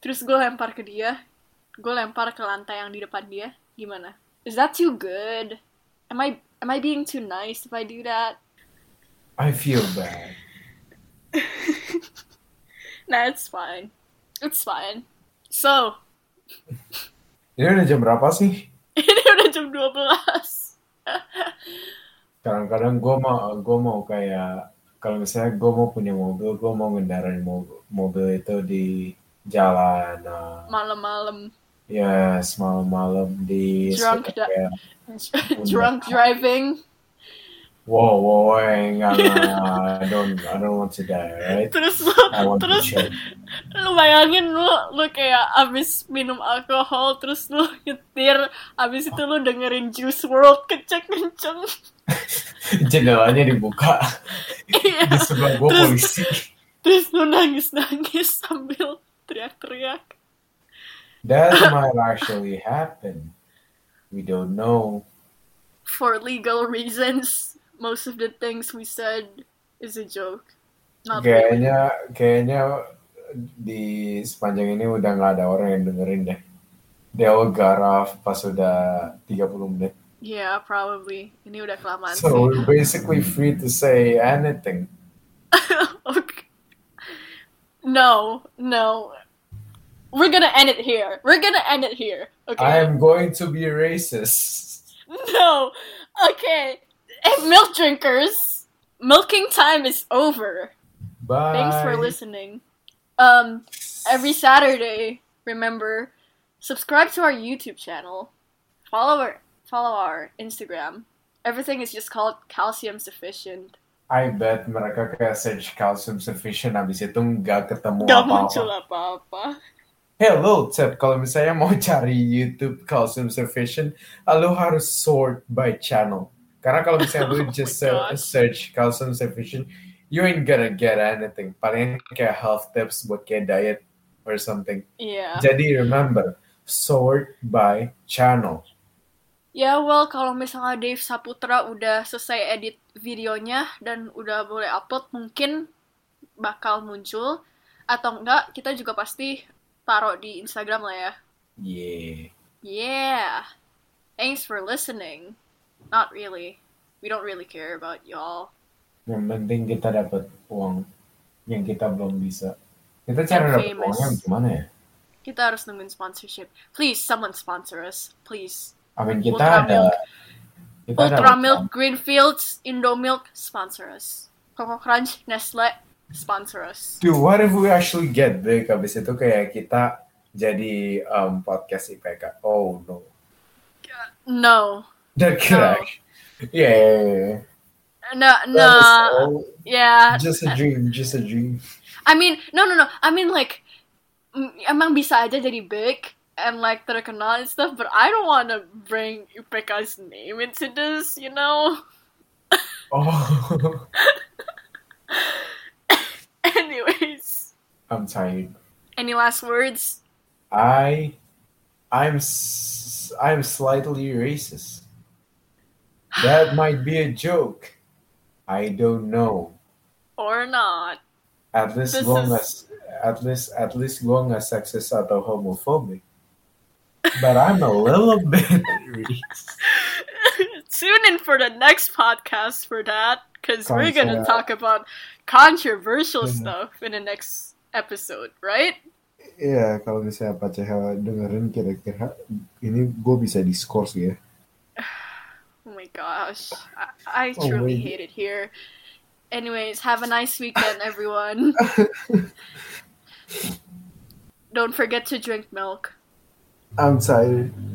terus gue lempar ke dia. Gue lempar ke lantai yang di depan dia. Gimana? Is that too good? Am I, am I being too nice if I do that? I feel bad. Nah, it's fine. It's fine. So. Ini udah jam berapa sih? Ini udah jam dua belas. Kadang-kadang gue mau, gue mau kayak, kalau misalnya gue mau punya mobil, gue mau ngendarain mobil, mobil itu di jalan. Uh, malam-malam. Yes, malam-malam di. Drunk, da- kayak, drunk driving. Wow, wow, enggak, I don't, I don't want to die, right? Terus lu, terus lu bayangin lu, lu kayak abis minum alkohol, terus lu nyetir, abis itu lu dengerin Juice world kenceng-kenceng. Jendelanya dibuka, di sebelah gua terus, polisi. Terus lu nangis-nangis sambil teriak-teriak. That might actually happen. We don't know. For legal reasons. Most of the things we said is a joke. Not kayaknya, really. Kayaknya di sepanjang ini udah gak ada orang yang dengerin deh. They all got off pas udah tiga puluh menit. Yeah, probably. Ini udah kelamaan. So sih. We're basically free to say anything. Okay. No, no. We're gonna end it here. We're gonna end it here. Okay. I am going to be racist. No. Okay. Hey, milk drinkers, milking time is over. Bye. Thanks for listening. Um, every Saturday, remember, subscribe to our YouTube channel, follow our follow our Instagram. Everything is just called Calcium Sufficient. I bet mereka kayak search Calcium Sufficient abis itu nggak ketemu gak apa-apa. Nggak muncul apa-apa. Hello, Ted. Kalau misalnya mau cari YouTube Calcium Sufficient, lo harus sort by channel. Karena kalau misalnya lu oh just God. search Calcium Sufficient, you ain't gonna get anything. Paling kayak health tips buat kayak diet or something. Yeah. Jadi remember, sort by channel. Ya, well, kalau misalnya Dave Saputra udah selesai edit videonya dan udah boleh upload, mungkin bakal muncul. Atau enggak, kita juga pasti taruh di Instagram lah ya. Yeah. Yeah. Thanks for listening. Not really. We don't really care about y'all. Yang penting kita dapat uang yang kita belum bisa. Kita cara dapat uangnya gimana ya? Kita harus nungguin sponsorship. Please, someone sponsor us. Please. Amin, kita Ultra ada Milk. Kita Ultra ada Milk, Greenfields, Indomilk, sponsor us. Coco Crunch, Nestle, sponsor us. Dude, what if we actually get big? Habis itu kayak kita jadi um, podcast I P K. Oh, no. No. That crack. No. Yeah. No, no. Yeah. Just a dream, just a dream. I mean, no, no, no. I mean, like, emang bisa aja jadi big and like terkenal and stuff, but I don't want to bring I P K's name into this, you know? Oh. Anyways. I'm tired. Any last words? I, I'm, s- I'm slightly racist. That might be a joke. I don't know. Or not. At least this long is... as, at least, at least long as sexist atau homophobic. But I'm a little bit racist. Tune in for the next podcast for that, because we're going to talk about controversial yeah. stuff in the next episode, right? Iya, yeah, kalau misalnya Pak Ceha dengerin kira-kira, ini gue bisa discourse ya. Oh my gosh, I, I truly oh hate it here. Anyways, have a nice weekend, everyone. Don't forget to drink milk. I'm tired.